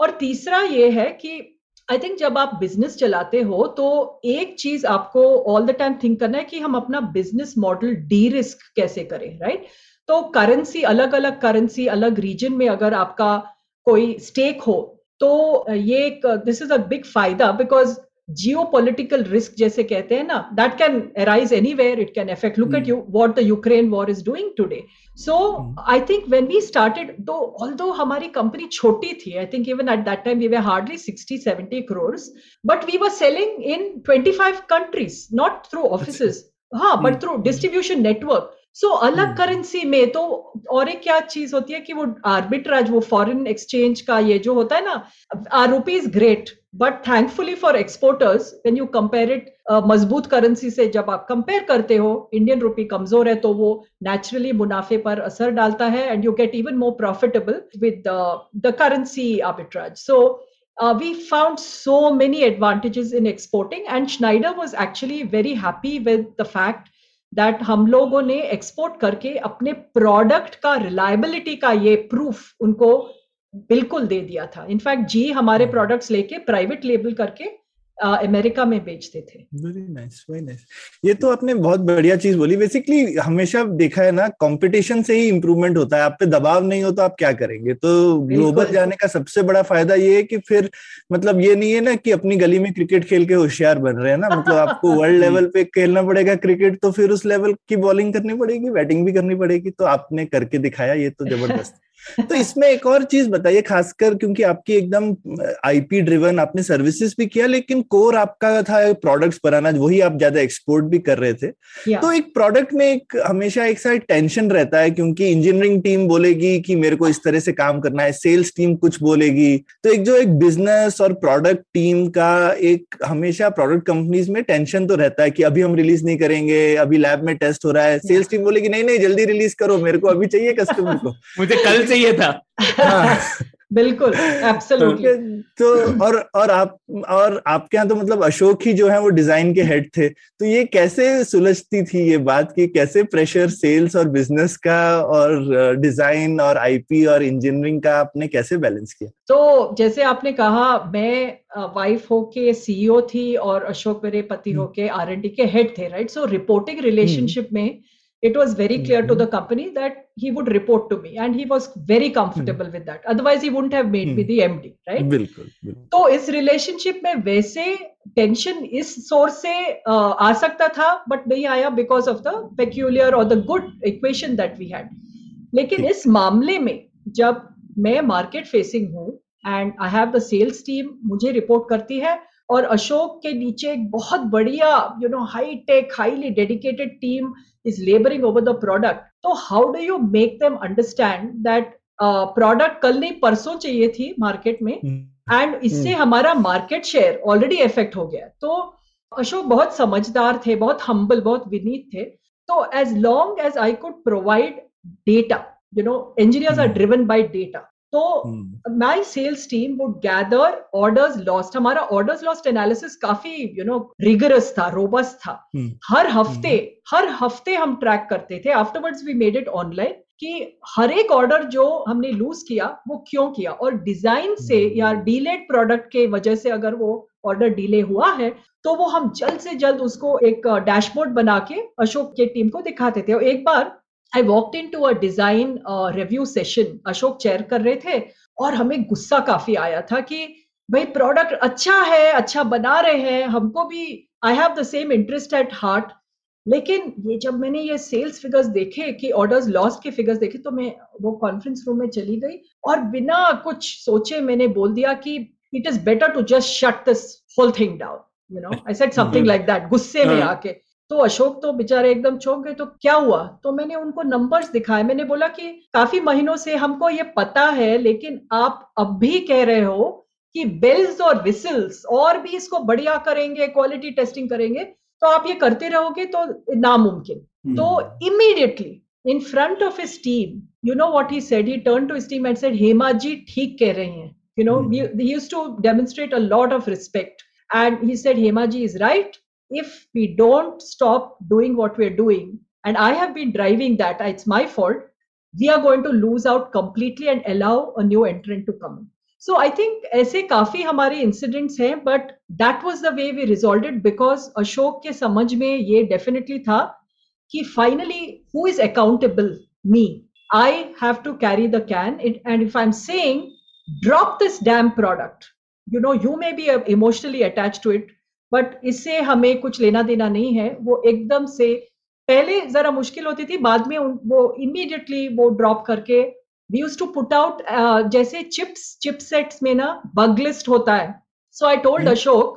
और तीसरा ये है कि आई थिंक जब आप बिजनेस चलाते हो तो एक चीज आपको ऑल द टाइम थिंक करना है कि हम अपना बिजनेस मॉडल डी रिस्क कैसे करें, राइट? तो करेंसी, अलग अलग करेंसी, अलग रीजन में अगर आपका कोई स्टेक हो तो ये एक दिस इज अ बिग फायदा, बिकॉज geopolitical risk जैसे कहते हैं ना, that can arise anywhere, it can affect, look mm. at you what the Ukraine war is doing today. So mm. I think when we started, though although हमारी company छोटी थी, I think even at that time we were hardly sixty seventy crores, but we were selling in twenty-five countries, not through offices, हाँ mm. but through distribution network. So so, अलग करेंसी hmm. में तो और एक क्या चीज होती है कि वो आर्बिट्राज, वो फॉरेन एक्सचेंज का ये जो होता है ना, rupee is great, but thankfully for exporters when you compare it मजबूत करेंसी से, जब आप कंपेयर करते हो इंडियन रूपी कमजोर है तो वो नेचुरली मुनाफे पर असर डालता है, and you get even more profitable with the currency arbitrage. So Uh, we found so many advantages in exporting, and Schneider was actually very happy with the fact that हम लोगों ने export करके अपने product का reliability का ये proof उनको बिल्कुल दे दिया था. In fact, जी हमारे products लेके private label करके अमेरिका में बेचते थे. Very nice, very nice. ये तो आपने बहुत बढ़िया चीज बोली. बेसिकली हमेशा देखा है ना, कंपटीशन से ही इम्प्रूवमेंट होता है. आप पे दबाव नहीं हो तो आप क्या करेंगे. तो ग्लोबल जाने का सबसे बड़ा फायदा ये है कि फिर मतलब ये नहीं है ना कि अपनी गली में क्रिकेट खेल के होशियार बन रहे हैं ना. मतलब आपको वर्ल्ड लेवल पे खेलना पड़ेगा क्रिकेट, तो फिर उस लेवल की बॉलिंग करनी पड़ेगी, बैटिंग भी करनी पड़ेगी. तो आपने करके दिखाया, ये तो जबरदस्त. तो इसमें एक और चीज बताइए, खासकर क्योंकि आपकी एकदम आईपी ड्रिवन, आपने सर्विसेज भी किया लेकिन कोर आपका था प्रोडक्ट्स पर आना, वही आप ज्यादा एक्सपोर्ट भी कर रहे थे. yeah. तो एक प्रोडक्ट में एक हमेशा एक साइड टेंशन रहता है, क्योंकि इंजीनियरिंग टीम बोलेगी कि मेरे को इस तरह से काम करना है, सेल्स टीम कुछ बोलेगी. तो एक जो एक बिजनेस और प्रोडक्ट टीम का एक हमेशा प्रोडक्ट कंपनीज में टेंशन तो रहता है कि अभी हम रिलीज नहीं करेंगे, अभी लैब में टेस्ट हो रहा है. सेल्स टीम बोलेगी नहीं नहीं जल्दी रिलीज करो, मेरे को अभी चाहिए कस्टमर को, मुझे कल चाहिए था. बिल्कुल, एब्सोल्युटली. तो और और आप और आपके यहाँ तो मतलब अशोक ही जो है वो डिजाइन के हेड थे. तो ये कैसे सुलझती थी ये बात कि कैसे प्रेशर सेल्स और बिजनेस का और डिजाइन और आईपी और इंजीनियरिंग का आपने कैसे बैलेंस किया? तो जैसे आपने कहा, मैं वाइफ होके सीईओ थी और अशोक मेरे पति होके आर एंड डी के हेड थे, राइट. सो रिपोर्टिंग रिलेशनशिप में it was very clear mm-hmm. to the company that he would report to me, and he was very comfortable mm-hmm. with that. Otherwise he wouldn't have made mm-hmm. me the M D, right? bilkul bilkul. तो इस relationship में वैसे tension इस source से uh, आ सकता था, but नहीं आया because of the peculiar or the good equation that we had. लेकिन इस मामले में जब मैं market facing हूँ and I have the sales team मुझे report करती है, और अशोक के नीचे एक बहुत बढ़िया you know high tech highly dedicated team is labouring over the product. तो how do you make them understand that product कल नहीं परसों चाहिए थी मार्केट में, एंड mm. इससे mm. हमारा मार्केट शेयर ऑलरेडी इफेक्ट हो गया. तो अशोक बहुत समझदार थे, बहुत हम्बल, बहुत विनीत थे. तो as long as I could provide data, you know engineers are driven by data. तो my sales team would gather orders lost. हमारा ऑर्डर्स लॉस्ट एनालिसिस काफी यू नो रिगरस था, रोबस्ट था. hmm. हर हफ्ते hmm. हर हफ्ते हम ट्रैक करते थे. Afterwards we made it online कि हर एक ऑर्डर जो हमने लूज किया वो क्यों किया, और डिजाइन hmm. से या डिलेड प्रोडक्ट के वजह से अगर वो ऑर्डर डिले हुआ है तो वो हम जल्द से जल्द उसको एक डैशबोर्ड बना के अशोक के टीम को दिखाते थे. और एक बार I walked into a design uh, review session. Ashok chair कर रहे थे और हमें गुस्सा काफी आया था कि भाई प्रोडक्ट अच्छा है, अच्छा बना रहे हैं, हमको भी I have the same interest at heart. लेकिन ये जब मैंने ये सेल्स फिगर्स देखे कि ऑर्डर्स लॉस्ट के फिगर्स देखे तो मैं वो कॉन्फ्रेंस रूम में चली गई और बिना कुछ सोचे मैंने बोल दिया कि it is better to just shut this whole thing down, you know I said something like that गुस्से में आके. तो अशोक तो बेचारे एकदम चौंक गए. तो क्या हुआ? तो मैंने उनको नंबर्स दिखाए. मैंने बोला कि काफी महीनों से हमको ये पता है, लेकिन आप अब भी कह रहे हो कि बेल्स और विसल्स और भी इसको बढ़िया करेंगे, क्वालिटी टेस्टिंग करेंगे, तो आप ये करते रहोगे तो नामुमकिन. hmm. तो immediately in front of his team, you know what he said, he turn to his team and said, Hema ji ठीक कह रहे हैं. You know he used to demonstrate a lot of respect and he said Hema ji is right. If we don't stop doing what we're doing, and I have been driving that, it's my fault, we are going to lose out completely and allow a new entrant to come in. So I think ऐसे काफी हमारे incidents हैं, but that was the way we resolved it because Ashok के समझ में ये definitely था कि finally who is accountable? Me. I have to carry the can, and if I'm saying drop this damn product, you know, you may be emotionally attached to it, but इससे हमें कुछ लेना देना नहीं है. वो एकदम से पहले जरा मुश्किल होती थी, बाद में वो इमीडिएटली वो ड्रॉप करके we used to put out. जैसे चिप्स चिपसेट्स में ना बग लिस्ट होता है, so I told Ashok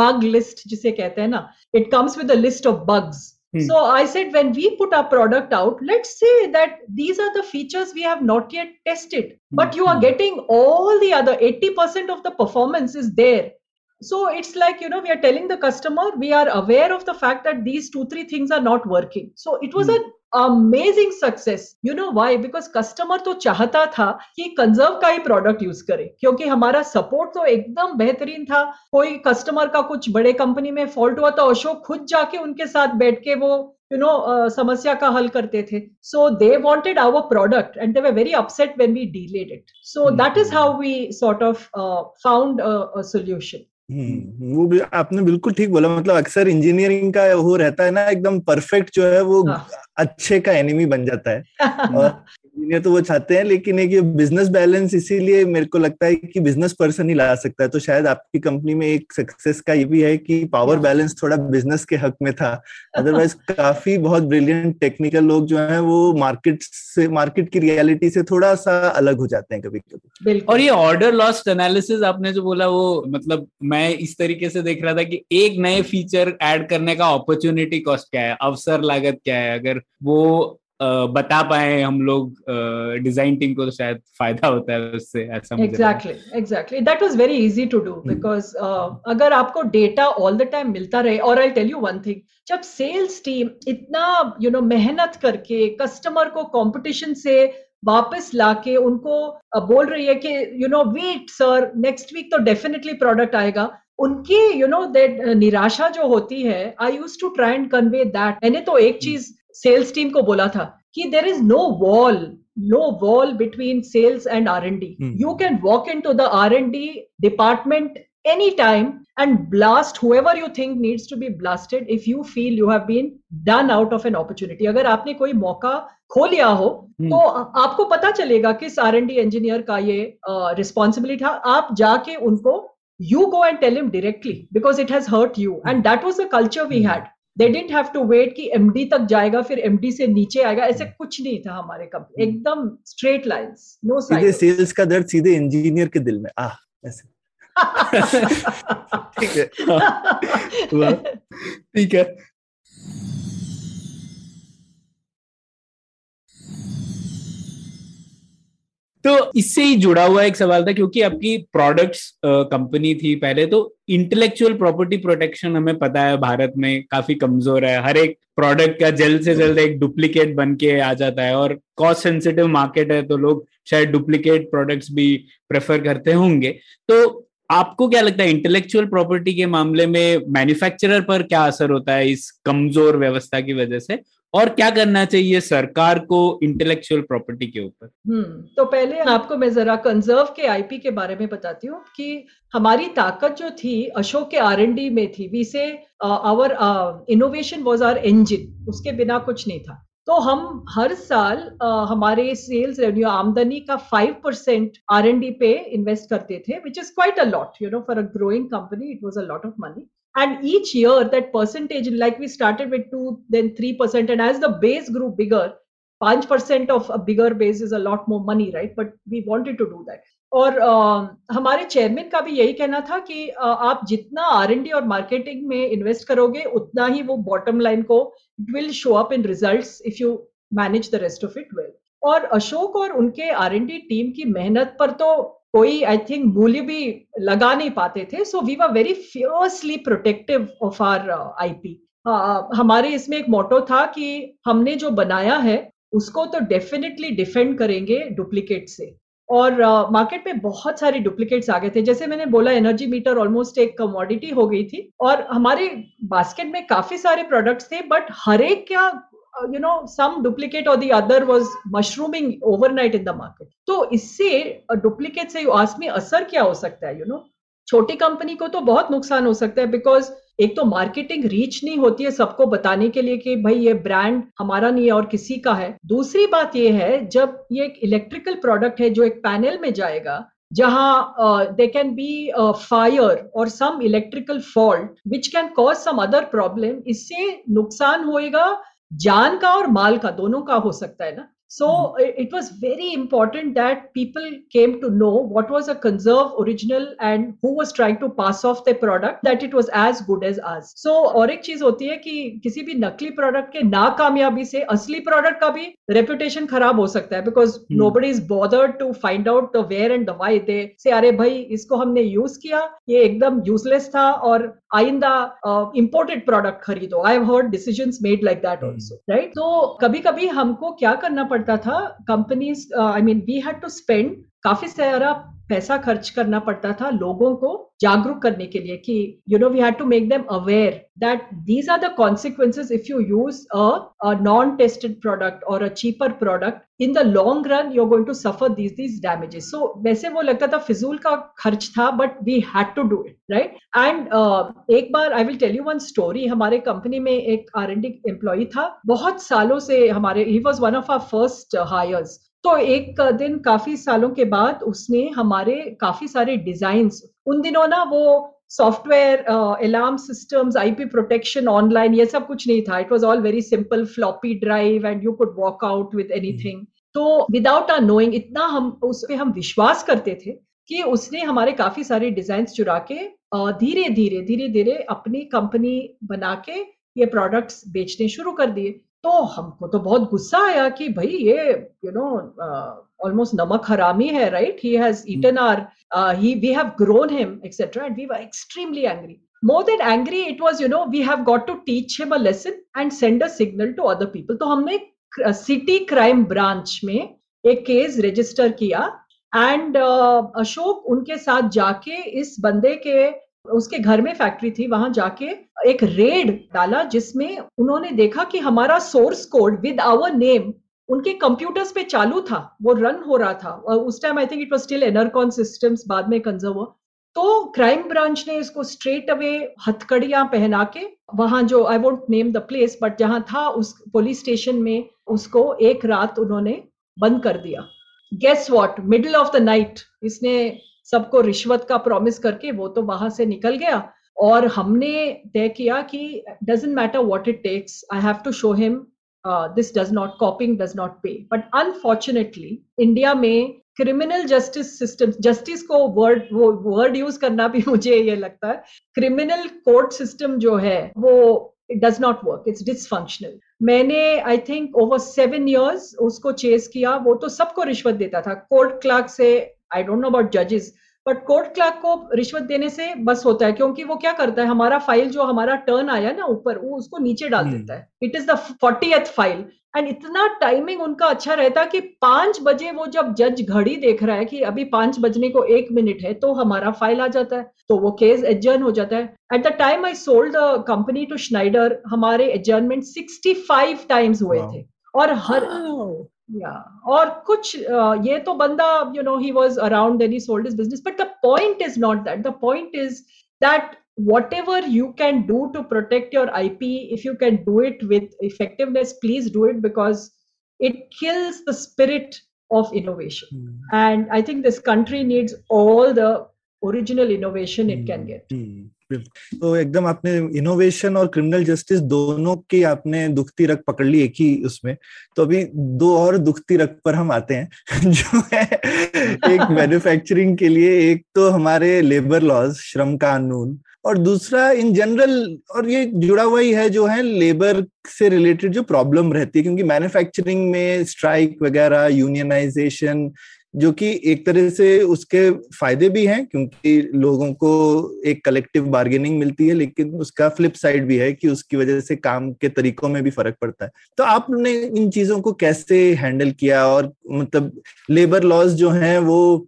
bug list जिसे कहते हैं ना, it comes with a list of bugs. So I said when we put our product out, let's say that these are the features we have not yet tested, but you are getting all the other eighty percent of the performance is there. So it's like, you know, we are telling the customer, we are aware of the fact that these two, three things are not working. So it was mm. an amazing success. You know why? Because customer तो चाहता था कि Conzerv का ही product use करे, क्योंकि हमारा support तो एकदम बेहतरीन था. कोई customer का कुछ बड़े company में fault हुआ तो अशोक खुद जाके उनके साथ बैठ के वो you know uh, समस्या का हल करते थे. So they wanted our product and they were very upset when we delayed it. So mm. that is how we sort of uh, found a, a solution. हम्म वो भी आपने बिल्कुल ठीक बोला. मतलब अक्सर इंजीनियरिंग का वो रहता है ना, एकदम परफेक्ट जो है वो अच्छे का एनिमी बन जाता है. और इंजीनियर तो वो चाहते हैं, लेकिन एक ये बिजनेस बैलेंस, इसीलिए मेरे को लगता है कि बिजनेस पर्सन ही ला सकता है. तो शायद आपकी कंपनी में एक सक्सेस का ये भी है कि पावर बैलेंस थोड़ा बिजनेस के हक में था. अदरवाइज काफी बहुत ब्रिलियंट टेक्निकल लोग जो है वो मार्केट से, मार्केट की रियलिटी से थोड़ा सा अलग हो जाते हैं कभी कभी. और ये ऑर्डर लॉस्ट एनालिसिस आपने जो बोला, वो मतलब मैं इस तरीके से देख रहा था कि एक नए फीचर ऐड करने का अपॉर्चुनिटी कॉस्ट क्या है, अवसर लागत क्या है. अगर वो आ, बता पाए हम लोग डिजाइन टीम को, तो शायद फायदा होता है उससे, ऐसा मुझे. Exactly exactly that was very easy to do, because अगर आपको डेटा ऑल द टाइम मिलता रहे. और I tell you one thing, जब सेल्स टीम इतना यू नो मेहनत करके कस्टमर को कॉम्पिटिशन से वापस लाके उनको बोल रही है कि you know wait sir, next week तो डेफिनेटली प्रोडक्ट आएगा, उनकी यू नो दैट निराशा जो होती है, I used to try and convey that. मैंने तो एक चीज सेल्स टीम को बोला था कि there is no wall, no wall between sales and R and D. You can walk into the R and D department any time and blast whoever you think needs to be blasted if you feel you have been done out of an opportunity. अगर आपने कोई मौका खो लिया हो hmm. तो आपको पता चलेगा किस R and D engineer का ये responsibility था. आप जाके उनको you go and tell him directly because it has hurt you. And that was the culture we had. They didn't have to wait कि M D तक जाएगा फिर M D से नीचे आएगा, ऐसे कुछ नहीं था हमारे कंपनी. एकदम straight lines, no side. सीधे सेल्स का दर्द सीधे इंजीनियर के दिल में, आ ऐसे. ठीक है ठीक है. तो इससे ही जुड़ा हुआ एक सवाल था, क्योंकि आपकी प्रोडक्ट्स कंपनी थी पहले, तो इंटेलेक्चुअल प्रॉपर्टी प्रोटेक्शन हमें पता है भारत में काफी कमजोर है. हर एक प्रोडक्ट का जल्द से जल्द एक डुप्लीकेट बन के आ जाता है, और कॉस्ट सेंसिटिव मार्केट है तो लोग शायद डुप्लीकेट प्रोडक्ट्स भी प्रेफर करते होंगे. तो आपको क्या लगता है इंटेलेक्चुअल प्रॉपर्टी के मामले में मैन्युफैक्चरर पर क्या असर होता है इस कमजोर व्यवस्था की वजह से, और क्या करना चाहिए सरकार को इंटेलेक्चुअल प्रॉपर्टी के ऊपर? हम्म तो पहले आपको मैं जरा Conzerv के आईपी के बारे में बताती हूँ कि हमारी ताकत जो थी अशोक के आर एंड डी में थी. We say our innovation was our engine, उसके बिना कुछ नहीं था. तो हम हर साल uh, हमारे सेल्स रेवेन्यू आमदनी का five percent R and D पे इन्वेस्ट करते थे, which is quite a lot you know for a growing company. It was a lot of money. And each year that percentage, like we started with two, then three percent, and as the base grew bigger, five percent of a bigger base is a lot more money, right? But we wanted to do that. और uh, हमारे चेयरमैन का भी यही कहना था कि uh, आप जितना R and D और मार्केटिंग में इन्वेस्ट करोगे उतना ही वो बॉटम लाइन को, it will show up in results if you manage the rest of it well. और अशोक और उनके R and D टीम की मेहनत पर तो कोई आई थिंक मूल्य भी लगा नहीं पाते थे. So we were very fiercely protective of our IP. हमारे इसमें एक मोटो था कि हमने जो बनाया है उसको तो डेफिनेटली डिफेंड करेंगे डुप्लीकेट से. और मार्केट uh, में बहुत सारे डुप्लीकेट्स आ गए थे. जैसे मैंने बोला एनर्जी मीटर ऑलमोस्ट एक कमोडिटी हो गई थी, और हमारे बास्केट में काफी सारे प्रोडक्ट्स थे, बट हर एक क्या you know some duplicate or the other was mushrooming overnight in the market. तो इससे duplicate से you ask me असर क्या हो सकता है. you know छोटी कंपनी को तो बहुत नुकसान हो सकता है, because एक तो मार्केटिंग रीच नहीं होती है सबको बताने के लिए कि भाई ये ब्रांड हमारा नहीं है और किसी का है. दूसरी बात ये है, जब ये एक इलेक्ट्रिकल प्रोडक्ट है जो एक पैनल में जाएगा जहां दे कैन बी फायर और some electrical fault which can cause some other problem, इससे नुकसान होएगा जान का और माल का, दोनों का हो सकता है ना. So it was very important that people came to know what was a Conzerv original and who was trying to pass off their product, that it was as good as us. So और एक चीज होती है कि किसी भी नकली प्रोडक्ट के नाकामयाबी से असली प्रोडक्ट का भी रेपुटेशन खराब हो सकता है, because nobody is bothered to find out the where and the why. They say अरे भाई इसको हमने यूज किया, ये एकदम यूजलेस था और आइंदा इम्पोर्टेड प्रोडक्ट खरीदो. I have heard decisions made like that also, right. तो कभी कभी हमको क्या करना पड़ता था, companies I mean we had to spend काफी सारा पैसा खर्च करना पड़ता था लोगों को जागरूक करने के लिए कि you know we had to make them aware that these are the consequences if you use a non tested product और a cheaper product. In the long run you are going to suffer these these damages. So वैसे वो लगता था फिजूल का खर्च था, but we had to do it, right. And एक बार I will tell you one story. हमारे कंपनी में एक आर एंड डी एम्प्लॉई था, बहुत सालों से हमारे, he was one of our first hires. तो एक दिन काफी सालों के बाद उसने हमारे काफी सारे डिजाइन्स, उन दिनों ना वो software, alarm systems, IP protection, online ये सब कुछ नहीं था. It was all very simple, floppy drive and you could walk out with anything. तो विदाउट आवर नोइंग इतना हम उस पे हम विश्वास करते थे कि उसने हमारे काफी सारे डिजाइन्स चुरा के धीरे धीरे धीरे धीरे अपनी कंपनी बना के ये प्रोडक्ट्स बेचने शुरू कर दिए. तो हमको तो बहुत गुस्सा आया कि भाई ये यू नो ऑलमोस्ट नमक हरामी है, right. He has eaten our, he we have grown him etcetera, and we were extremely angry. More than angry, it was, you know, we have got to teach him a lesson and send a signal to other people. तो हमने सिटी क्राइम ब्रांच में एक केस रजिस्टर किया, एंड अशोक उनके साथ जाके इस बंदे के, उसके घर में फैक्ट्री थी, वहां जाके एक रेड डाला जिसमें उन्होंने देखा कि हमारा source code with our name उनके कंप्यूटर्स पे चालू था, वो रन हो रहा था. और उस time I think it was still Enercon systems, बाद में कंजर्व हुआ. तो क्राइम ब्रांच ने इसको स्ट्रेट अवे हथकड़ियां पहना के वहां, जो I won't name the place but जहां था, उस पुलिस स्टेशन में उसको एक रात उन्होंने बंद कर दिया. Guess what, middle of the night इसने सबको रिश्वत का प्रॉमिस करके वो तो वहां से निकल गया. और हमने तय किया कि doesn't matter what it takes, I have to show him this does not, copying does not pay. But unfortunately India में क्रिमिनल जस्टिस सिस्टम, जस्टिस को वर्ड वो वर्ड यूज करना भी मुझे ये लगता है, क्रिमिनल कोर्ट सिस्टम जो है वो it does not work, it's dysfunctional. मैंने I think over seven years उसको चेस किया. वो तो सबको रिश्वत देता था, कोर्ट क्लर्क से, आई डोंट नो अबाउट जजेस, बट कोर्ट क्लर्क को रिश्वत देने से बस होता है, क्योंकि वो क्या करता है, हमारा फाइल जो हमारा टर्न आया ना ऊपर, वो उसको नीचे डाल देता है. It is the fortieth file. And इतना टाइमिंग उनका अच्छा रहता कि पांच बजे वो जब जज घड़ी देख रहा है कि अभी पांच बजने को एक मिनट है, तो हमारा फाइल आ जाता है, तो वो केस एडजर्न हो जाता है. At the time I sold the company to Schneider, हमारे एडजर्नमेंट सिक्सटी फाइव टाइम्स हुए थे. और हर या और कुछ ये तो बंदा you know he was around, then he sold his business. But the point is not that, the point is that whatever you can do to protect your IP, if you can do it with effectiveness, please do it, because it kills the spirit of innovation. And I think this country needs all the original innovation it can get. तो एकदम आपने इनोवेशन और क्रिमिनल जस्टिस दोनों की आपने दुखती रग पकड़ ली एक ही उसमें. तो अभी दो और दुखती रग पर हम आते हैं जो है एक मैन्युफैक्चरिंग के लिए, एक तो हमारे लेबर लॉज, श्रम कानून, और दूसरा इन जनरल, और ये जुड़ा हुआ ही है जो है लेबर से रिलेटेड जो प्रॉब्लम रहती है, क्योंकि मैन्युफैक्चरिंग में स्ट्राइक वगैरह, यूनियनाइजेशन, जो कि एक तरह से उसके फायदे भी हैं क्योंकि लोगों को एक कलेक्टिव बार्गेनिंग मिलती है, लेकिन उसका फ्लिप साइड भी है कि उसकी वजह से काम के तरीकों में भी फर्क पड़ता है. तो आपने इन चीजों को कैसे हैंडल किया, और मतलब लेबर लॉज जो हैं वो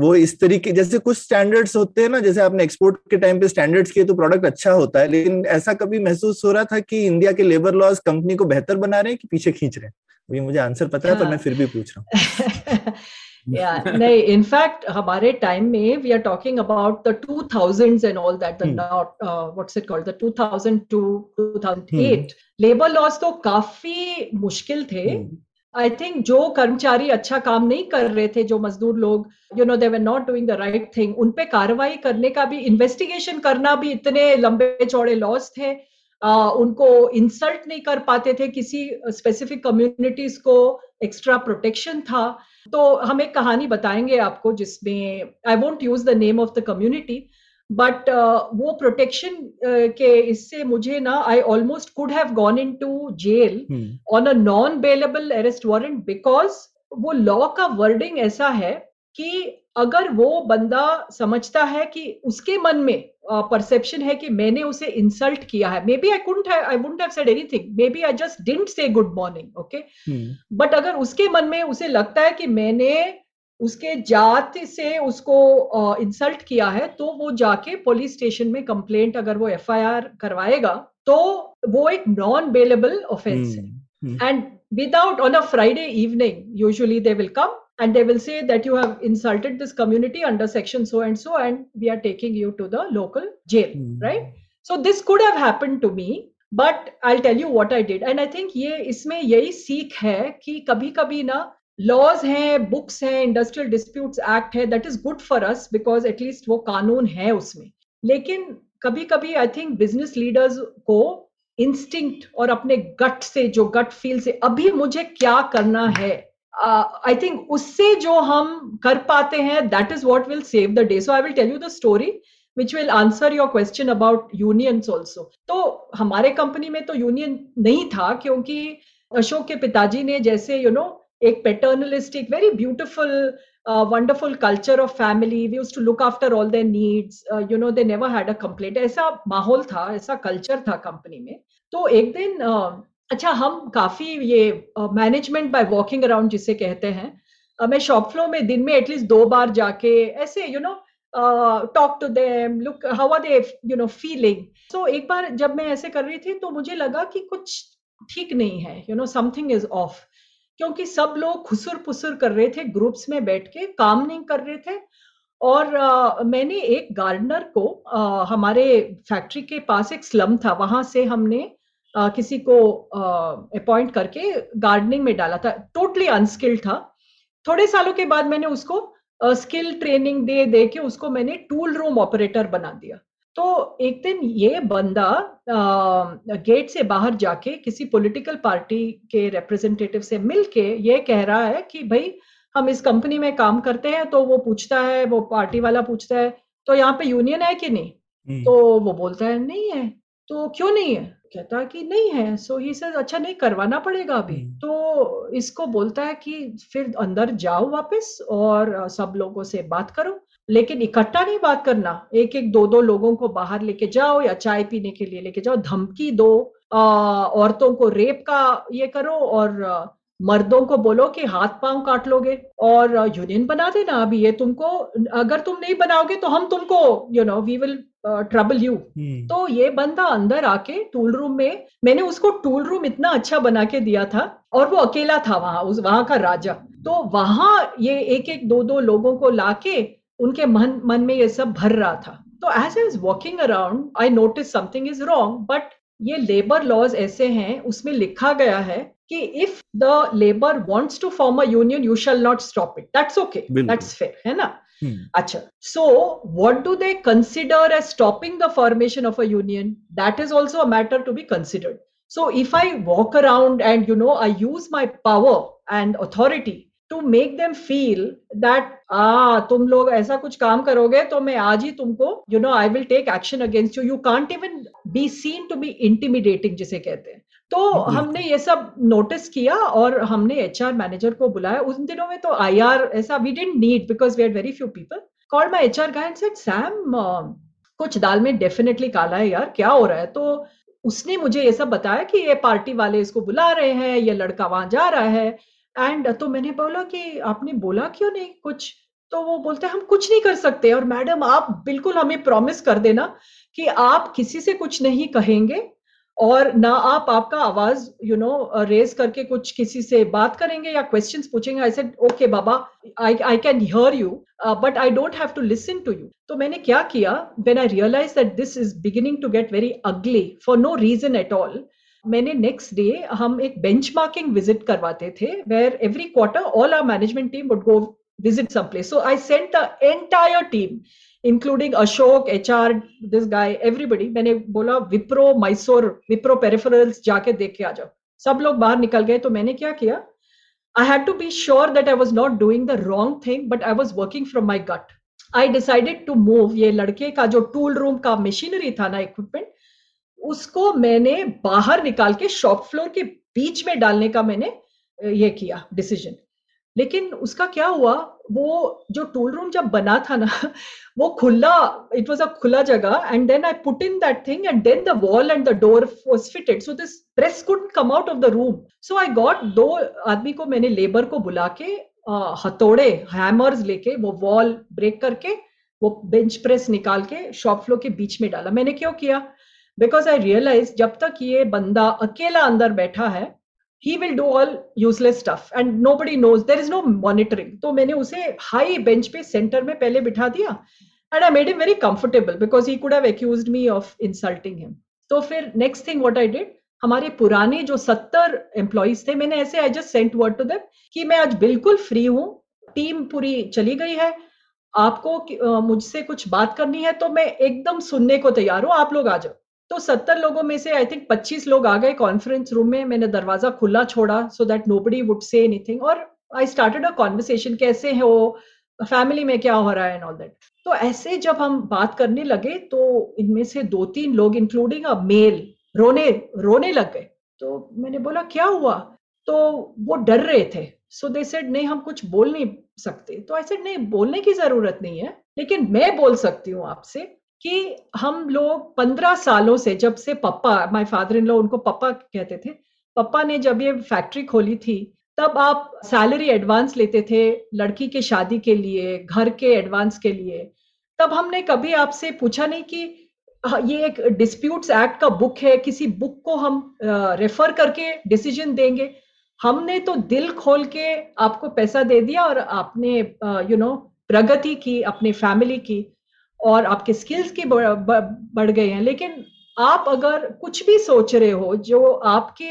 वो इस तरीके, जैसे कुछ स्टैंडर्ड्स होते हैं ना, जैसे आपने एक्सपोर्ट के टाइम पे स्टैंडर्ड्स किए तो प्रोडक्ट अच्छा होता है, लेकिन ऐसा कभी महसूस हो रहा था कि इंडिया के लेबर लॉज कंपनी को बेहतर बना रहे हैं कि पीछे खींच रहे हैं? ये मुझे आंसर पता है पर मैं फिर भी पूछ रहा हूँ. Yeah, नहीं, इनफैक्ट हमारे टाइम में we are talking about the two thousands and all that, the not what's it called, the two thousand to two thousand eight labour laws तो काफी मुश्किल थे. आई थिंक जो कर्मचारी अच्छा काम नहीं कर रहे थे, जो मजदूर लोग you know they were not doing the right thing, उनपे कार्रवाई करने का भी, इन्वेस्टिगेशन करना भी, इतने लंबे चौड़े लॉज थे. आ, उनको इंसल्ट नहीं कर पाते थे, किसी स्पेसिफिक कम्युनिटीज को एक्स्ट्रा प्रोटेक्शन था। तो हम एक कहानी बताएंगे आपको जिसमें I won't use the name of the community, but वो प्रोटेक्शन uh, के इससे मुझे ना I almost could have gone into jail on a non bailable arrest warrant, because वो लॉ का वर्डिंग ऐसा है कि अगर वो बंदा समझता है कि उसके मन में परसेप्शन uh, है कि मैंने उसे इंसल्ट किया है, maybe I couldn't I wouldn't have said anything, maybe I just didn't say good morning, okay, but अगर उसके मन में उसे लगता है कि मैंने उसके जाति से उसको इंसल्ट uh, किया है, तो वो जाके पुलिस स्टेशन में कंप्लेंट अगर वो एफआईआर करवाएगा तो वो एक नॉन बेलेबल ऑफेंस है। And without on a Friday evening usually they will come and they will say that you have insulted this community under section so and so and we are taking you to the local jail, mm. right? So this could have happened to me, but I'll tell you what I did. And I think ye isme yahi seekh hai ki kabhi kabhi na laws hai, books hai, Industrial Disputes Act hai, that is good for us because at least wo kanoon hai usme, lekin kabhi kabhi I think business leaders ko instinct aur अपने gut से, जो gut feel से अभी मुझे क्या करना है, आई uh, थिंक उससे जो हम कर पाते हैं, that is what will save the day. So I will tell you the story which will answer your question about unions also. तो हमारे कंपनी में तो यूनियन नहीं था, क्योंकि अशोक के पिताजी ने जैसे यू you नो know, एक paternalistic very beautiful wonderful culture of family, we used to look after all their needs, you know they never had a complaint, ऐसा माहौल था, ऐसा कल्चर था कंपनी में। तो एक दिन uh, अच्छा, हम काफी ये मैनेजमेंट बाय वॉकिंग अराउंड जिसे कहते हैं, uh, मैं शॉप फ्लोर में दिन में एटलीस्ट दो बार जाके ऐसे you know talk to them, look how are they you know feeling. So एक बार जब मैं ऐसे कर रही थी तो मुझे लगा कि कुछ ठीक नहीं है, you know something is off, क्योंकि सब लोग खुसुर पुसुर कर रहे थे, ग्रुप्स में बैठ के काम नहीं कर रहे थे। और uh, मैंने एक गार्डनर को uh, हमारे फैक्ट्री के पास एक स्लम था, वहां से हमने Uh, किसी को अपॉइंट uh, करके गार्डनिंग में डाला था। टोटली अनस्किल्ड था। थोड़े सालों के बाद मैंने उसको स्किल uh, ट्रेनिंग दे दे के उसको मैंने टूल रूम ऑपरेटर बना दिया। तो एक दिन ये बंदा uh, गेट से बाहर जाके किसी पॉलिटिकल पार्टी के रिप्रेजेंटेटिव से मिलके ये कह रहा है कि भाई हम इस कंपनी में काम करते हैं। तो वो पूछता है, वो पार्टी वाला पूछता है, तो यहाँ पे यूनियन है कि नहीं? नहीं। तो वो बोलता है नहीं है। तो क्यों नहीं है? कहता कि नहीं है। सो ही सेज अच्छा नहीं, करवाना पड़ेगा अभी। तो इसको बोलता है कि फिर अंदर जाओ वापस और सब लोगों से बात करो, लेकिन इकट्ठा नहीं बात करना, एक एक दो दो लोगों को बाहर लेके जाओ या चाय पीने के लिए लेके जाओ, धमकी दो, आ, औरतों को रेप का ये करो और मर्दों को बोलो कि हाथ पांव काट लोगे और यूनियन बना देना अभी। ये तुमको अगर तुम नहीं बनाओगे तो हम तुमको you know we will trouble you. तो ये बंदा अंदर आके टूल रूम में, मैंने उसको टूल रूम इतना अच्छा बना के दिया था और वो अकेला था वहां, उस वहां का राजा। तो वहां ये एक एक दो दो लोगों को लाके उनके मन मन में ये सब भर रहा था। तो as I was walking around I notice something is wrong, but ये लेबर लॉज ऐसे हैं, उसमें लिखा गया है कि if the labour wants to form a union you shall not stop it, that's okay, that's fair, है ना? अच्छा, so what do they consider as stopping the formation of a union? That is also a matter to be considered. So if I walk around and you know I use my power and authority to make them feel that ah तुम लोग ऐसा कुछ काम करोगे तो मैं आज ही तुमको you know I will take action against you, you can't even be seen to be intimidating जिसे कहते हैं। तो हमने ये सब नोटिस किया और हमने एचआर मैनेजर को बुलाया। उन दिनों में तो आईआर ऐसा we didn't need because we had very few people. Called my HR guy and said Sam कुछ दाल में डेफिनेटली काला है यार, क्या हो रहा है? तो उसने मुझे ये सब बताया कि ये पार्टी वाले इसको बुला रहे हैं, ये लड़का वहां जा रहा है। एंड तो मैंने बोला कि आपने बोला क्यों नहीं कुछ? तो वो बोलते हैं हम कुछ नहीं कर सकते और मैडम आप बिल्कुल हमें प्रॉमिस कर देना कि आप किसी से कुछ नहीं कहेंगे और ना आप आपका आवाज यू नो रेज करके कुछ किसी से बात करेंगे या क्वेश्चंस पूछेंगे। आई सेड ओके बाबा, I I can hear you but I don't have to listen to you. तो मैंने क्या किया, when I realise that this is beginning to get very ugly for no reason at all, मैंने नेक्स्ट डे हम एक बेंचमार्किंग विजिट करवाते थे where every quarter all our management team would go visit some place. So I sent the entire team including Ashok, H R, this guy, everybody. मैंने बोला विप्रो मैसूर, विप्रो पेरिफेरल्स जाके देख के आ जाओ. सब लोग बाहर निकल गए. तो मैंने क्या किया, I had to be sure that I was not doing the wrong thing, but I was working from my gut. I decided to move. ये लड़के का जो tool room का machinery था ना, equipment, उसको मैंने बाहर निकाल के shop floor के बीच में डालने का मैंने ये किया decision. लेकिन उसका क्या हुआ, वो जो टूल रूम जब बना था ना, वो खुला, इट वाज अ खुला जगह, and then I put in that thing and then the wall and the door was fitted, so this press couldn't come out of the room. So I got दो आदमी को, मैंने लेबर को बुला के हथौड़े, हैमर्स लेके वो वॉल ब्रेक करके वो बेंच प्रेस निकाल के शॉप फ्लोर के बीच में डाला. मैंने क्यों किया, बिकॉज आई रियलाइज जब तक ये बंदा अकेला अंदर बैठा है, he will do all useless stuff and nobody knows, there is no monitoring. तो मैंने उसे high bench पे center में पहले बिठा दिया and I made him very comfortable because he could have accused me of insulting him. तो फिर next thing what I did, हमारे पुराने जो सत्तर employees थे, मैंने ऐसे I just sent word to them कि मैं आज बिल्कुल free हूँ, team पूरी चली गई है, आपको मुझसे कुछ बात करनी है तो मैं एकदम सुनने को तैयार हूँ, आप लोग आ जाओ. तो सत्तर लोगों में से आई थिंक पच्चीस लोग आ गए कॉन्फ्रेंस रूम में. मैंने दरवाजा खुला छोड़ा so that nobody would say anything, और आई स्टार्टेड अ कॉन्वर्सेशन, कैसे हो, फैमिली में क्या हो रहा है एंड ऑल दैट. तो ऐसे जब हम बात करने लगे तो इनमें से दो तीन लोग इंक्लूडिंग अ मेल रोने रोने लग गए. तो मैंने बोला क्या हुआ, तो वो डर रहे थे. सो दे सेड नहीं हम कुछ बोल नहीं सकते. तो आई सेड नहीं बोलने की जरूरत नहीं है, लेकिन मैं बोल सकती हूँ आपसे कि हम लोग पंद्रह सालों से, जब से पप्पा, माय फादर इन लॉ, उनको पप्पा कहते थे, पप्पा ने जब ये फैक्ट्री खोली थी तब आप सैलरी एडवांस लेते थे लड़की के शादी के लिए, घर के एडवांस के लिए. तब हमने कभी आपसे पूछा नहीं कि ये एक डिस्प्यूट्स एक्ट का बुक है, किसी बुक को हम रेफर करके डिसीजन देंगे. हमने तो दिल खोल के आपको पैसा दे दिया और आपने यू नो प्रगति की अपने फैमिली की, और आपके स्किल्स के बढ़ गए हैं. लेकिन आप अगर कुछ भी सोच रहे हो जो आपके,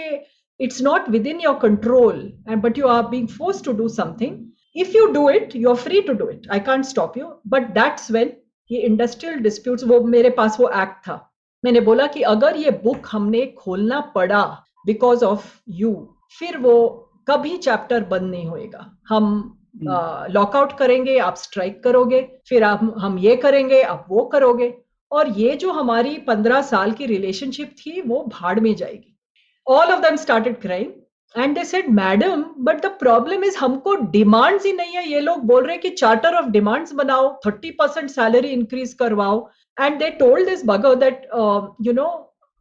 it's not with in your control and but you are being forced to do something, if you do it you are free to do it, I can't stop you. But that's when ये इंडस्ट्रियल डिस्प्यूट्स, वो मेरे पास वो एक्ट था. मैंने बोला कि अगर ये बुक हमने खोलना पड़ा बिकॉज ऑफ यू, फिर वो कभी चैप्टर बंद नहीं होएगा. हम लॉकआउट uh, करेंगे, आप स्ट्राइक करोगे, फिर आप हम ये करेंगे, आप वो करोगे, और ये जो हमारी पंद्रह साल की रिलेशनशिप थी वो भाड़ में जाएगी. All of them started crime and they said madam but the problem is हमको डिमांड्स ही नहीं है. ये लोग बोल रहे हैं कि चार्टर ऑफ डिमांड्स बनाओ, थर्टी परसेंट सैलरी इंक्रीज करवाओ. And they told this bugger that you know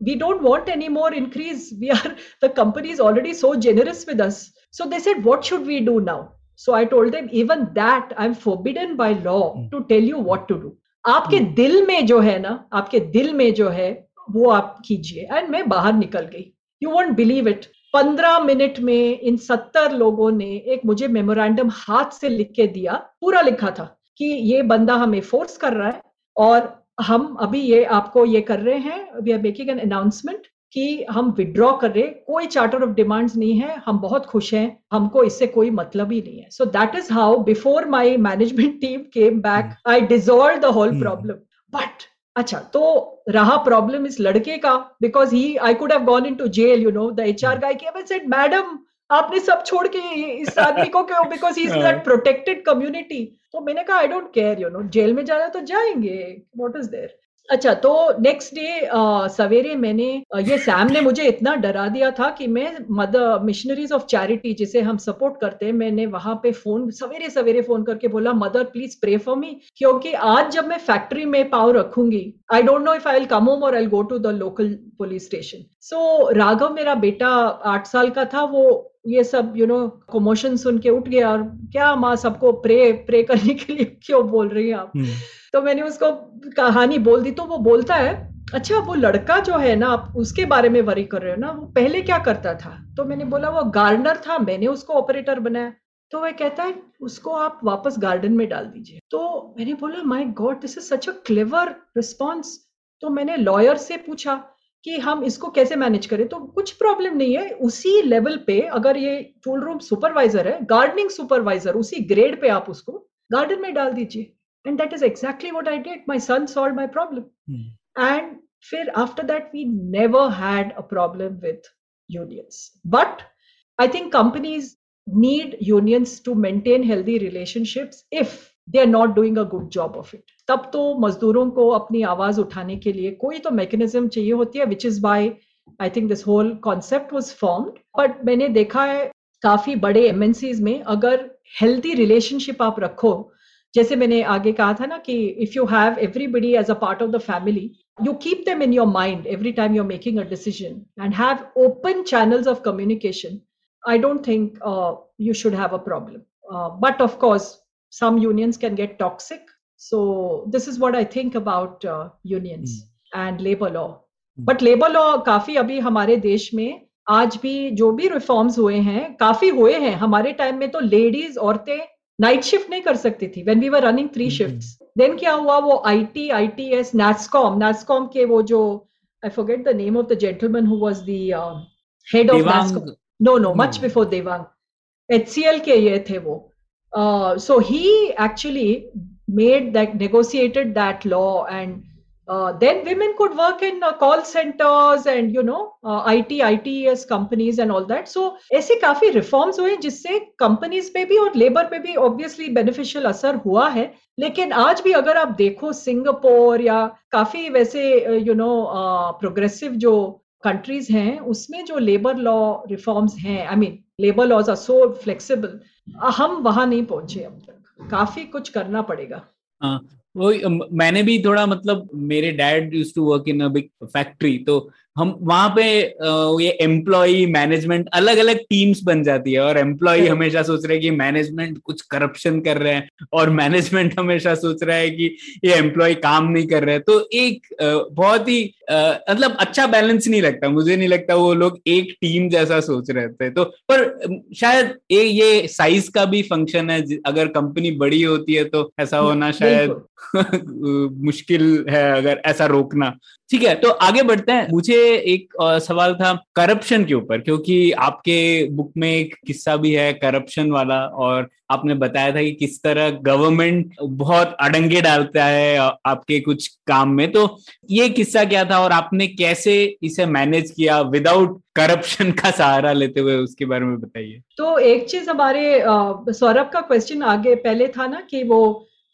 we don't want any more increase, we are, the company is already so generous with us. So they said what should we do now. So I told them, even that I'm forbidden by law to tell you what to do. आपके दिल में जो है ना, आपके दिल में जो है वो आप कीजिए. And मैं बाहर निकल गई. You won't believe it. पंद्रह मिनट में इन सत्तर लोगों ने एक मुझे मेमोरेंडम हाथ से लिख के दिया, पूरा लिखा था कि ये बंदा हमें फोर्स कर रहा है और हम अभी ये आपको ये कर रहे हैं, we are making an announcement कि हम विड्रॉ कर रहे, कोई चार्टर ऑफ डिमांड्स नहीं है, हम बहुत खुश हैं, हमको इससे कोई मतलब ही नहीं है. So that is how before my management team came back I dissolve the whole problem. But अच्छा, तो रहा प्रॉब्लम इस लड़के का, because he I could have gone into jail, you know the HR guy came and said madam आपने सब छोड़ के इस आदमी को क्यों, because he is that protected community. तो मैंने कहा I don't care, you know jail में जाना तो जाएंगे, व्हाट इज देयर. अच्छा, तो नेक्स्ट डे सवेरे मैंने ये सैम ने मुझे इतना डरा दिया था कि मैं मदर मिशनरीज ऑफ चैरिटी जिसे हम सपोर्ट करते हैं, मैंने वहां पे फोन सवेरे सवेरे फोन करके बोला mother please pray for me, क्योंकि आज जब मैं फैक्ट्री में पाँव रखूंगी I don't know if I will come home और I will go to the local police station. So Raghav मेरा बेटा आठ साल का था, वो ये सब यू नो कमोशन सुन के उठ गया और क्या माँ सबको प्रे प्रे करने के लिए क्यों बोल रही हैं आप. hmm. तो मैंने उसको कहानी बोल दी. तो वो बोलता है अच्छा वो लड़का जो है ना आप उसके बारे में वरी कर रहे हो ना, वो पहले क्या करता था. तो मैंने बोला वो गार्डनर था, मैंने उसको ऑपरेटर बनाया. तो वह कहता है उसको आप वापस गार्डन में डाल दीजिए. तो मैंने बोला my God this is such a clever response. तो मैंने लॉयर से पूछा कि हम इसको कैसे मैनेज करें. तो कुछ प्रॉब्लम नहीं है, उसी लेवल पे अगर ये टूल रूम सुपरवाइजर है, गार्डनिंग सुपरवाइजर, उसी ग्रेड पे आप उसको गार्डन में डाल दीजिए. And that is exactly what I did. My son solved my problem. Mm. And फिर after that, we never had a problem with unions. But I think companies need unions to maintain healthy relationships if they are not doing a good job of it. तब तो मजदूरों को अपनी आवाज उठाने के लिए कोई तो mechanism चाहिए होती है, which is why I think this whole concept was formed. But मैंने देखा है काफी बड़े M N Cs में अगर healthy relationship आप रखो, जैसे मैंने आगे कहा था ना कि if you have everybody as a part of the family, you keep them in your mind every time you're making a decision and have open channels of communication. I don't think uh, you should have a problem. Uh, but of course, some unions can get toxic. So this is what I think about uh, unions mm. and labor law. Mm. But labor law काफी अभी हमारे देश में आज भी जो भी reforms हुए हैं काफी हुए हैं. हमारे time में तो ladies औरतें night shift नहीं कर सकती थी when we were running three mm-hmm. shifts. Then क्या हुआ वो I T, I T S, NASSCOM, NASSCOM के वो जो I forget the name of the gentleman who was the uh, head of Devang. NASSCOM. No, no, much no. before Devang. H C L के ये थे वो. Uh, so he actually made that, negotiated that law, and uh, then women could work in uh, call centers and you know uh, I T, I T S companies and all that. So ऐसे काफी reforms हुए जिससे companies पे भी और labor पे भी obviously beneficial असर हुआ है. लेकिन आज भी अगर आप देखो सिंगापुर या काफी वैसे you know uh, progressive जो कंट्रीज हैं उसमें जो लेबर लॉ रिफॉर्म्स हैं, I mean labour laws are so flexible, हम वहां नहीं पहुंचे अब तक. काफी कुछ करना पड़ेगा. हाँ, वो मैंने भी थोड़ा मतलब मेरे dad used to work in a big factory, तो हम वहां पे ये एम्प्लॉई मैनेजमेंट अलग अलग टीम्स बन जाती है और एम्प्लॉई हमेशा सोच रहे हैं कि मैनेजमेंट कुछ करप्शन कर रहे हैं और मैनेजमेंट हमेशा सोच रहा है कि ये एम्प्लॉई काम नहीं कर रहे हैं. तो एक बहुत ही मतलब अच्छा बैलेंस नहीं लगता, मुझे नहीं लगता वो लोग एक टीम जैसा सोच रहे थे. तो पर शायद ये ये साइज का भी फंक्शन है, अगर कंपनी बड़ी होती है तो ऐसा होना शायद मुश्किल है, अगर ऐसा रोकना. ठीक है, तो आगे बढ़ते हैं. मुझे एक सवाल था करप्शन के ऊपर, क्योंकि आपके बुक में एक किस्सा भी है करप्शन वाला, और आपने बताया था कि किस तरह गवर्नमेंट बहुत अड़ंगे डालता है आपके कुछ काम में. तो ये किस्सा क्या था और आपने कैसे इसे मैनेज किया विदाउट करप्शन का सहारा लेते हुए, उसके बारे में बताइए. तो एक चीज हमारे सौरभ का क्वेश्चन आगे पहले था ना कि वो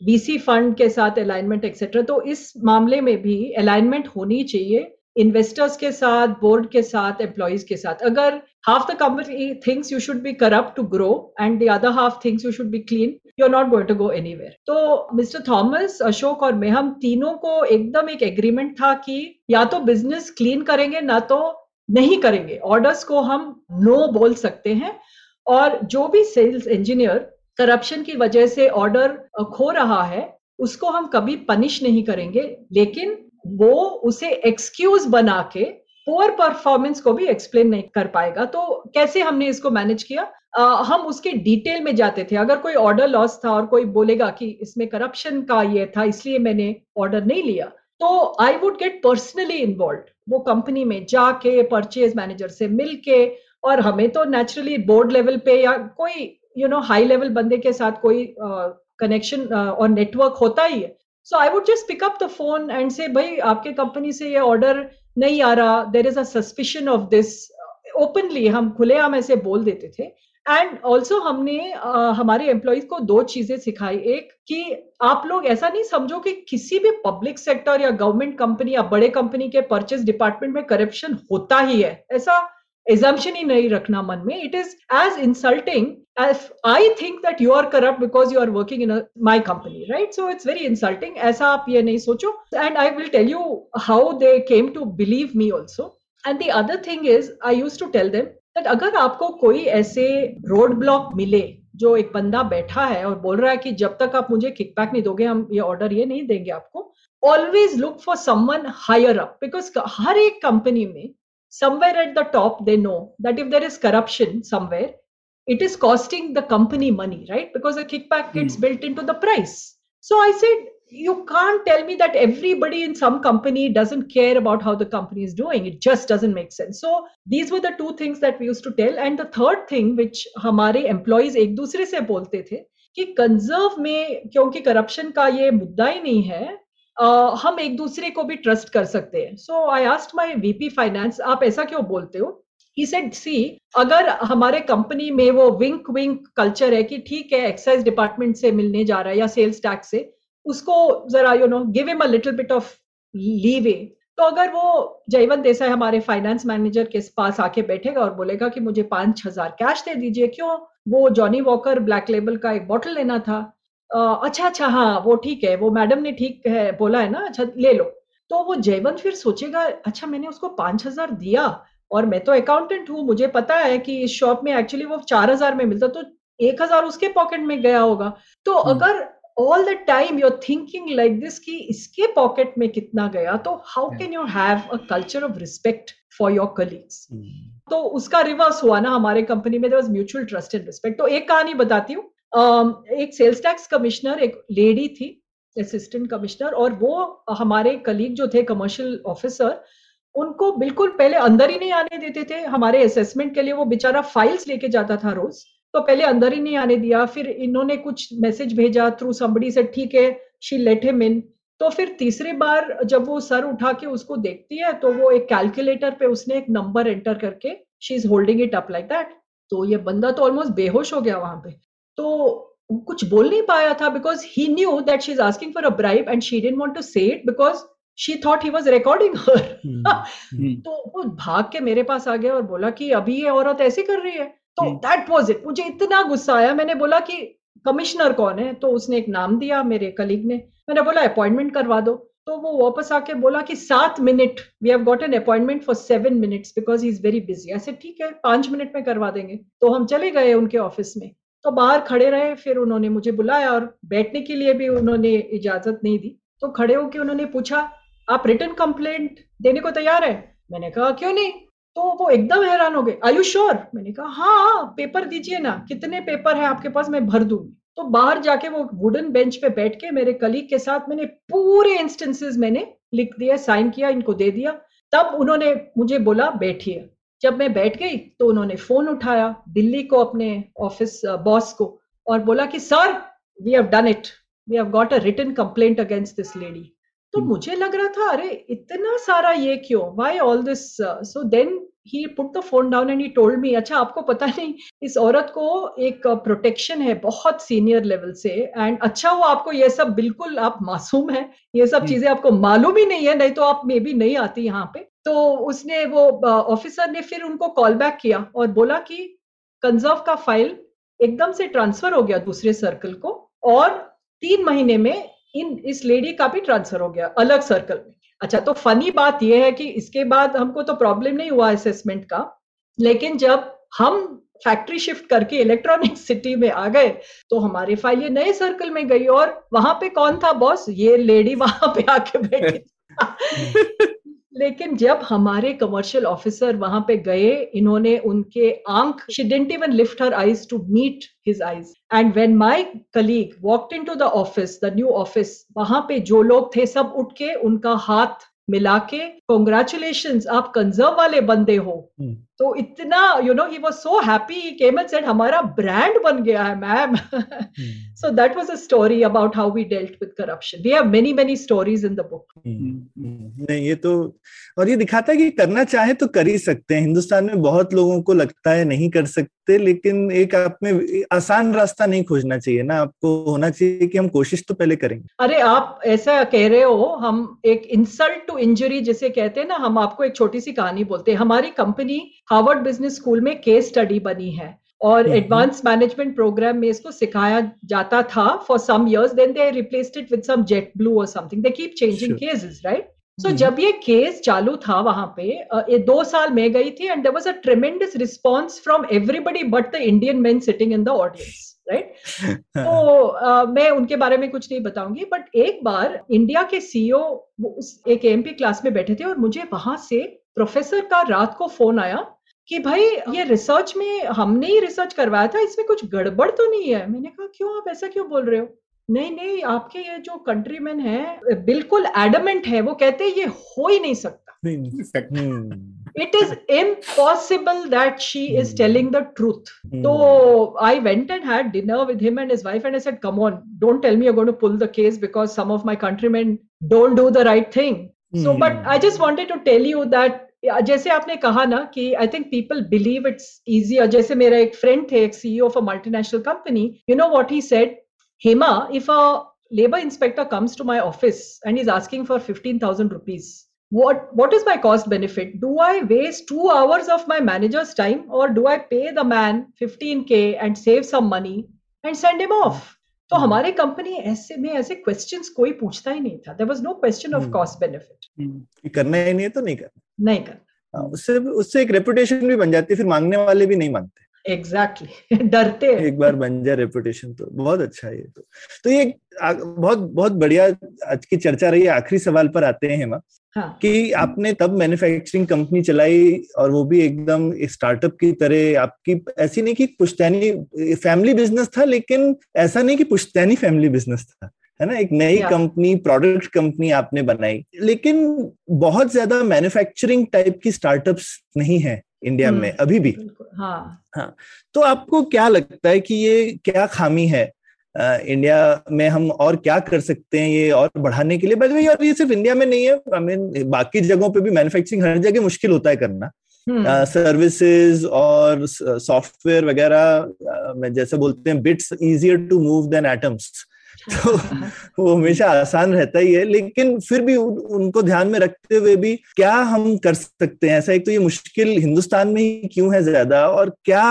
बीसी फंड के साथ अलाइनमेंट एक्सेट्रा, तो इस मामले में भी अलाइनमेंट होनी चाहिए इन्वेस्टर्स के साथ, बोर्ड के साथ, एम्प्लॉइज के साथ. अगर half the company thinks you should be corrupt to grow and the other half thinks you should be clean, you are not going to go anywhere. तो मिस्टर थॉमस, अशोक और मैं, हम तीनों को एकदम एक एग्रीमेंट था कि या तो बिजनेस क्लीन करेंगे ना तो नहीं करेंगे. ऑर्डर्स को हम नो बोल सकते हैं, और जो भी सेल्स इंजीनियर करप्शन की वजह से ऑर्डर खो रहा है उसको हम कभी पनिश नहीं करेंगे, लेकिन वो उसे एक्सक्यूज बना के पुअर परफॉर्मेंस को भी एक्सप्लेन नहीं कर पाएगा. तो कैसे हमने इसको मैनेज किया, आ, हम उसके डिटेल में जाते थे. अगर कोई ऑर्डर लॉस था और कोई बोलेगा कि इसमें करप्शन का ये था इसलिए मैंने ऑर्डर नहीं लिया, तो I would get personally involve. वो कंपनी में जाके परचेज मैनेजर से मिल के, और हमें तो नेचुरली बोर्ड लेवल पे या कोई यू नो हाई लेवल बंदे के साथ कोई कनेक्शन और नेटवर्क होता ही है. So I would just pick up the phone and say, भाई आपके कंपनी से ये ऑर्डर नहीं आ रहा, there is a suspicion of this. Openly हम खुलेआम ऐसे बोल देते थे. एंड ऑल्सो हमने uh, हमारे एम्प्लॉइज को दो चीजें सिखाई. एक कि आप लोग ऐसा नहीं समझो कि किसी भी पब्लिक सेक्टर या गवर्नमेंट कंपनी या बड़े कंपनी के परचेज डिपार्टमेंट में करप्शन होता ही है, ऐसा assumption ही नहीं रखना मन में. It is as insulting as I think that you are corrupt because you are working in a, my company, right? So it's very insulting. ऐसा आप ये नहीं सोचो. And I will tell you how they came to believe me also. And the other thing is, I used to tell them that अगर आपको कोई ऐसे road block मिले जो एक बंदा बैठा है और बोल रहा है कि जब तक आप मुझे किकबैक नहीं दोगे हम ये ऑर्डर ये नहीं देंगे आपको, always look for someone higher up, because हर एक कंपनी में somewhere at the top, they know that if there is corruption somewhere, it is costing the company money, right? Because the kickback gets mm. built into the price. So I said, you can't tell me that everybody in some company doesn't care about how the company is doing. It just doesn't make sense. So these were the two things that we used to tell. And the third thing, which हमारे employees एक दूसरे से बोलते थे, कि कंजर्व में क्योंकि करप्शन का ये मुद्दा ही नहीं है, Uh, हम एक दूसरे को भी ट्रस्ट कर सकते हैं. So I asked my VP finance, आप ऐसा क्यों बोलते हो? ही सेड, सी अगर हमारे कंपनी में वो विंक विंक कल्चर है कि ठीक है एक्साइज डिपार्टमेंट से मिलने जा रहा है या सेल्स टैक्स से, उसको जरा you know give him a little bit of leeway. तो अगर वो जयवंत देसाई हमारे फाइनेंस मैनेजर के पास आके बैठेगा और बोलेगा कि मुझे पांच हजार कैश दे दीजिए, क्यों वो जॉनी वॉकर ब्लैक लेबल का एक बॉटल लेना था, Uh, अच्छा अच्छा हाँ वो ठीक है, वो मैडम ने ठीक है बोला है ना, अच्छा ले लो, तो वो जयवंत फिर सोचेगा अच्छा मैंने उसको पांच हजार दिया और मैं तो अकाउंटेंट हूँ, मुझे पता है कि इस शॉप में एक्चुअली वो चार हजार में मिलता, तो एक हजार उसके पॉकेट में गया होगा. तो hmm. अगर all the time you are thinking like this कि इसके पॉकेट में कितना गया, तो how can you have a culture of respect for your colleagues. तो उसका रिवर्स हुआ ना हमारे कंपनी में, there was mutual trust and respect. तो एक कहानी बताती हूँ. Um, एक सेल्स टैक्स कमिश्नर एक लेडी थी, असिस्टेंट कमिश्नर, और वो हमारे कलीग जो थे कमर्शियल ऑफिसर, उनको बिल्कुल पहले अंदर ही नहीं आने देते थे हमारे असेसमेंट के लिए. वो बेचारा फाइल्स लेके जाता था रोज, तो पहले अंदर ही नहीं आने दिया. फिर इन्होंने कुछ मैसेज भेजा थ्रू समबडी से, ठीक है शी लेट हिम इन. तो फिर तीसरी बार जब वो सर उठा के उसको देखती है, तो वो एक कैलकुलेटर पे उसने एक नंबर एंटर करके, she is holding it up like that. तो ये बंदा तो ऑलमोस्ट बेहोश हो गया वहां पे, तो कुछ बोल नहीं पाया था because he knew that she is asking for a bribe and she didn't want to say it because she thought he was recording her. तो वो भाग के मेरे पास आ गया और बोला कि अभी ये औरत ऐसी कर रही है. तो दैट वाज इट. मुझे इतना गुस्सा आया, मैंने बोला कि कमिश्नर कौन है? तो उसने एक नाम दिया मेरे कलीग ने. मैंने बोला अपॉइंटमेंट करवा दो. तो वो वापस आके बोला कि सात minute, we have got an appointment for seven minutes because he is very busy. ऐसे ठीक है पांच मिनट में करवा देंगे. तो हम चले गए उनके ऑफिस में, तो बाहर खड़े रहे. फिर उन्होंने मुझे बुलाया और बैठने के लिए भी उन्होंने इजाजत नहीं दी. तो खड़े होके उन्होंने पूछा, आप रिटन कंप्लेंट देने को तैयार है? मैंने कहा क्यों नहीं. तो वो एकदम हैरान हो गए, आर यू श्योर? मैंने कहा हाँ, पेपर दीजिए ना, कितने पेपर है आपके पास, मैं भर दूंगी. तो बाहर जाके वो वुडन बेंच पे बैठ के मेरे कलीग के साथ मैंने पूरे इंस्टेंसेस मैंने लिख दिया, साइन किया, इनको दे दिया. तब उन्होंने मुझे बोला बैठिए. जब मैं बैठ गई तो उन्होंने फोन उठाया दिल्ली को, अपने ऑफिस बॉस को, और बोला कि sir we have done it, we have got a written complaint against this lady. तो मुझे लग रहा था अरे इतना सारा ये क्यों, why all this. So then he put the phone down and he told me, अच्छा आपको पता नहीं इस औरत को एक प्रोटेक्शन है बहुत सीनियर लेवल से, एंड अच्छा हुआ आपको ये सब, बिल्कुल आप मासूम है, ये सब चीजें आपको मालूम ही नहीं है, नहीं तो आप मे बी नहीं आती यहाँ पे. तो उसने वो ऑफिसर ने फिर उनको कॉल बैक किया और बोला कि कंजर्व का फाइल एकदम से ट्रांसफर हो गया दूसरे सर्कल को, और तीन महीने में इन इस लेडी का भी ट्रांसफर हो गया अलग सर्कल में. अच्छा, तो फनी बात यह है कि इसके बाद हमको तो प्रॉब्लम नहीं हुआ असेसमेंट का, लेकिन जब हम फैक्ट्री शिफ्ट करके इलेक्ट्रॉनिक सिटी में आ गए तो हमारी फाइल ये नए सर्कल में गई, और वहां पे कौन था बॉस, ये लेडी वहां पे आके बैठी. लेकिन जब हमारे कमर्शियल ऑफिसर वहां पे गए, इन्होंने उनके आंख, she didn't even lift her eyes to meet his eyes. And when my colleague walked into the office, the new office, वहां पे जो लोग थे सब उठ के उनका हाथ मिला के, कॉन्ग्रेचुलेशंस आप कंजर्व वाले बंदे हो. hmm. तो इतना you know he was so happy, he came and said हमारा ब्रांड बन गया है ma'am. So that was a story about how we dealt with corruption. We have many many stories in the book. नहीं ये तो, और ये दिखाता है कि करना चाहे तो कर ही सकते हैं. हिंदुस्तान में बहुत लोगों को लगता है नहीं कर सकते, लेकिन एक आप में आसान रास्ता नहीं खोजना चाहिए ना, आपको होना चाहिए कि हम कोशिश तो पहले करेंगे. अरे आप ऐसा कह रहे हो, हम एक इंसल्ट टू इंजरी जिसे कहते हैं ना, हम आपको एक छोटी सी कहानी बोलते हैं. हमारी कंपनी हार्वर्ड बिजनेस स्कूल में केस स्टडी बनी है, और एडवांस मैनेजमेंट प्रोग्राम में इसको सिखाया जाता था for some years, then they replaced it with some JetBlue और something, they keep changing cases right. So जब ये केस चालू था वहां पे, ये दो साल में गई थी, and there was a tremendous response from everybody but the Indian men sitting in the audience right. तो मैं उनके बारे में कुछ नहीं बताऊंगी, बट एक बार इंडिया के सीईओ एक एएमपी क्लास में बैठे थे, और मुझे वहां से प्रोफेसर का रात को फोन आया कि भाई ये रिसर्च में हमने ही रिसर्च करवाया था, इसमें कुछ गड़बड़ तो नहीं है. मैंने कहा क्यों, आप ऐसा क्यों बोल रहे हो? नहीं नहीं, आपके ये जो कंट्रीमैन है बिल्कुल एडमेंट है, वो कहते हैं ये हो ही नहीं सकता. it is impossible that she is telling the truth. Mm. So I went and had dinner with him and his wife and I said, come on, don't tell me you're going to pull the case because some of my countrymen don't do the right thing. Mm. So, but I just wanted to tell you that, जैसे आपने कहा ना कि I think people believe it's easy. जैसे मेरा एक फ्रेंड थे, एक CEO of a multinational company, you know what he said, Hema, if a labour inspector comes to my office and is asking for fifteen thousand rupees, what what is my cost benefit? Do I waste two hours of my manager's time or do I pay the man fifteen K and save some money and send him off? तो हमारे कंपनी ऐसे में ऐसे क्वेश्चंस कोई पूछता ही नहीं था. There was no question of cost benefit. करना ही नहीं है तो नहीं करना, नहीं करना. उससे उससे एक रेपुटेशन भी बन जाती है, फिर मांगने वाले भी नहीं मांगते. एग्जैक्टली, डरते हैं. एक बार बन जाए रेपुटेशन तो बहुत अच्छा है. तो तो ये बहुत बहुत बढ़िया आज की चर्चा रही. आखिरी सवाल पर आते हैं हेमा. हाँ. कि आपने तब मैन्युफैक्चरिंग कंपनी चलाई और वो भी एकदम स्टार्टअप की तरह. आपकी ऐसी नहीं कि पुश्तैनी फैमिली बिजनेस था, लेकिन ऐसा नहीं कि पुश्तैनी फैमिली बिजनेस था, है ना. एक नई कंपनी, प्रोडक्ट कंपनी आपने बनाई, लेकिन बहुत ज्यादा मैन्युफैक्चरिंग टाइप की स्टार्टअप्स नहीं है इंडिया में अभी भी. हाँ. हाँ. तो आपको क्या लगता है कि ये क्या खामी है इंडिया में, हम और क्या कर सकते हैं ये और बढ़ाने के लिए? बाय द वे, और ये सिर्फ इंडिया में नहीं है, आई मीन बाकी जगहों पे भी मैन्युफैक्चरिंग हर जगह मुश्किल होता है करना. सर्विसेज और सॉफ्टवेयर वगैरह में जैसे बोलते हैं, bits easier to move than atoms, तो वो हमेशा आसान रहता ही है. लेकिन फिर भी उनको ध्यान में रखते हुए भी क्या हम कर सकते हैं ऐसा? एक तो ये मुश्किल हिंदुस्तान में ही क्यों है ज्यादा, और क्या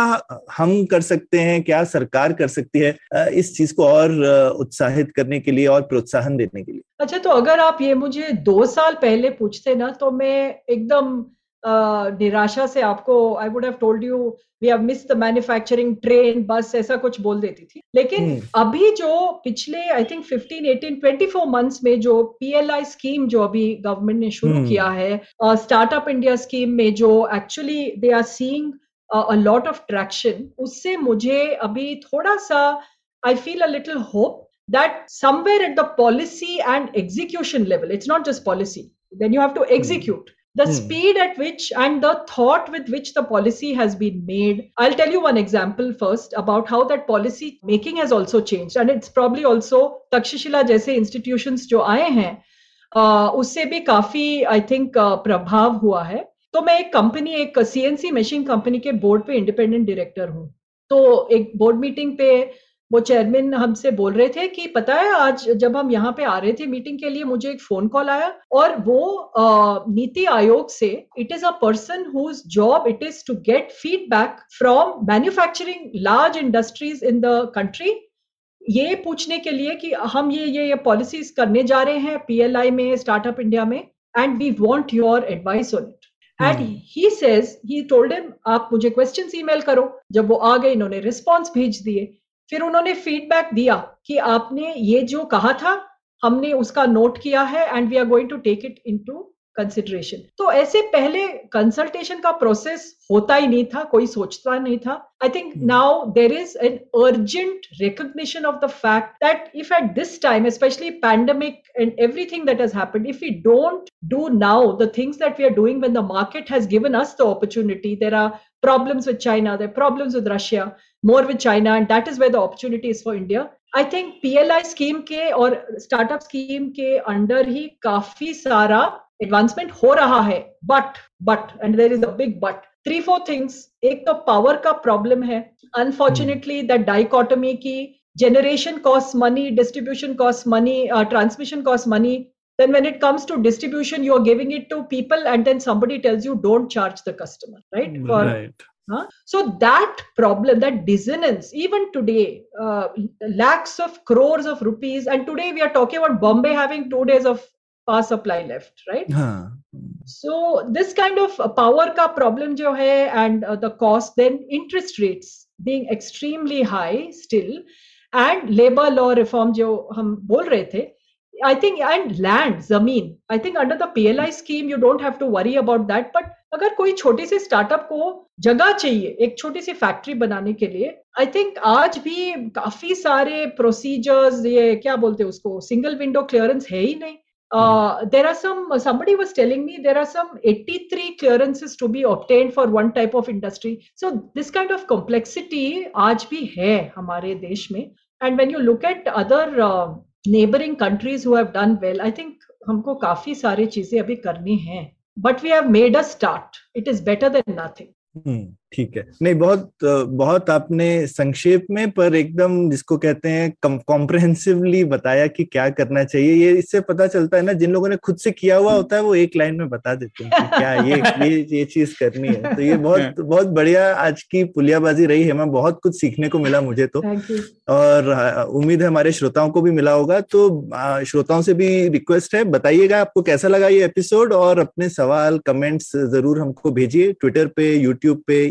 हम कर सकते हैं, क्या सरकार कर सकती है इस चीज को और उत्साहित करने के लिए और प्रोत्साहन देने के लिए? अच्छा, तो अगर आप ये मुझे दो साल पहले पूछते ना, तो मैं एकदम निराशा से आपको I would have told you we have missed the manufacturing train, बस ऐसा कुछ बोल देती थी. लेकिन अभी जो पिछले I think fifteen, eighteen, twenty-four months में जो पीएलआई स्कीम जो अभी गवर्नमेंट ने शुरू किया है, स्टार्टअप इंडिया स्कीम में जो actually they are seeing a lot of traction, उससे मुझे अभी थोड़ा सा I feel a little hope that somewhere at the policy and execution level, it's not just policy, then you have to execute. The hmm. speed at which and the thought with which the policy has been made. I'll tell you one example first about how that policy making has also changed. And it's probably also Takshashila jaise institutions जो आए हैं, uh, उससे भी काफी I think uh, प्रभाव हुआ है. तो मैं एक कंपनी, एक C N C machine company के बोर्ड पे इंडिपेंडेंट डायरेक्टर हूँ. तो एक बोर्ड मीटिंग पे वो चेयरमैन हमसे बोल रहे थे कि पता है आज जब हम यहाँ पे आ रहे थे मीटिंग के लिए, मुझे एक फोन कॉल आया और वो नीति आयोग से, it is a person whose job it is to get feedback from manufacturing large industries in the country, ये पूछने के लिए कि हम ये ये ये पॉलिसीज करने जा रहे हैं पीएलआई में, स्टार्टअप इंडिया में, and we want your advice on it. And he says, he told him, आप मुझे क्वेश्चंस ईमेल करो. जब वो आ गए, इन्होंने रिस्पॉन्स भेज दिए, फिर उन्होंने फीडबैक दिया कि आपने ये जो कहा था हमने उसका नोट किया है and we are going to take it into consideration. तो ऐसे पहले कंसल्टेशन का प्रोसेस होता ही नहीं था, कोई सोचता नहीं था. I think now there is an urgent recognition of the fact that if at this time, specially pandemic and everything that has happened, if we don't do now the things that we are doing when the market has given us the opportunity. There are problems with China, there are problems with Russia, more with China, and that is where the opportunity is for India. I think P L I scheme के और startup scheme के under ही काफी सारा advancement हो रहा है. But, but, and there is a big but. Three, four things. एक तो power का problem है. Unfortunately, that dichotomy की generation costs money, distribution costs money, uh, transmission costs money. Then when it comes to distribution, you are giving it to people and then somebody tells you don't charge the customer, right? For, right. Huh? So that problem, that dissonance, even today, uh, lakhs of crores of rupees, and today we are talking about Bombay having two days of power supply left, right? Huh. So this kind of power ka problem jo hai, and uh, the cost, then interest rates being extremely high still, and labor law reform jo hum bol rahe the, I think, and land, जमीन, I think under the P L I scheme you don't have to worry about that. But अगर कोई छोटी सी स्टार्टअप को जगह चाहिए एक छोटी सी फैक्ट्री बनाने के लिए, I think आज भी काफी सारे प्रोसीजर्स, ये क्या बोलते हैं उसको, सिंगल विंडो क्लियरेंस है ही नहीं. Uh, there are some, somebody was telling me there are some eighty-three clearances to be obtained for one type of industry. So this kind of complexity आज भी है हमारे देश में. And when you look at other uh, neighboring countries who have done well, I think हमको काफी सारी चीजें अभी करनी हैं. But we have made a start. It is better than nothing. हम्म, ठीक है. नहीं, बहुत बहुत आपने संक्षेप में पर एकदम जिसको कहते हैं कॉम्प्रिहेंसिवली बताया कि क्या करना चाहिए. ये इससे पता चलता है ना, जिन लोगों ने खुद से किया हुआ होता है वो एक लाइन में बता देते हैं कि क्या ये ये ये चीज करनी है. तो ये बहुत बहुत बढ़िया आज की पुलियाबाजी रही हेमा. बहुत कुछ सीखने को मिला मुझे तो, और उम्मीद है हमारे श्रोताओं को भी मिला होगा. तो श्रोताओं से भी रिक्वेस्ट है, बताइएगा आपको कैसा लगा ये एपिसोड, और अपने सवाल कमेंट्स जरूर हमको भेजिए ट्विटर पे, यूट्यूब पे,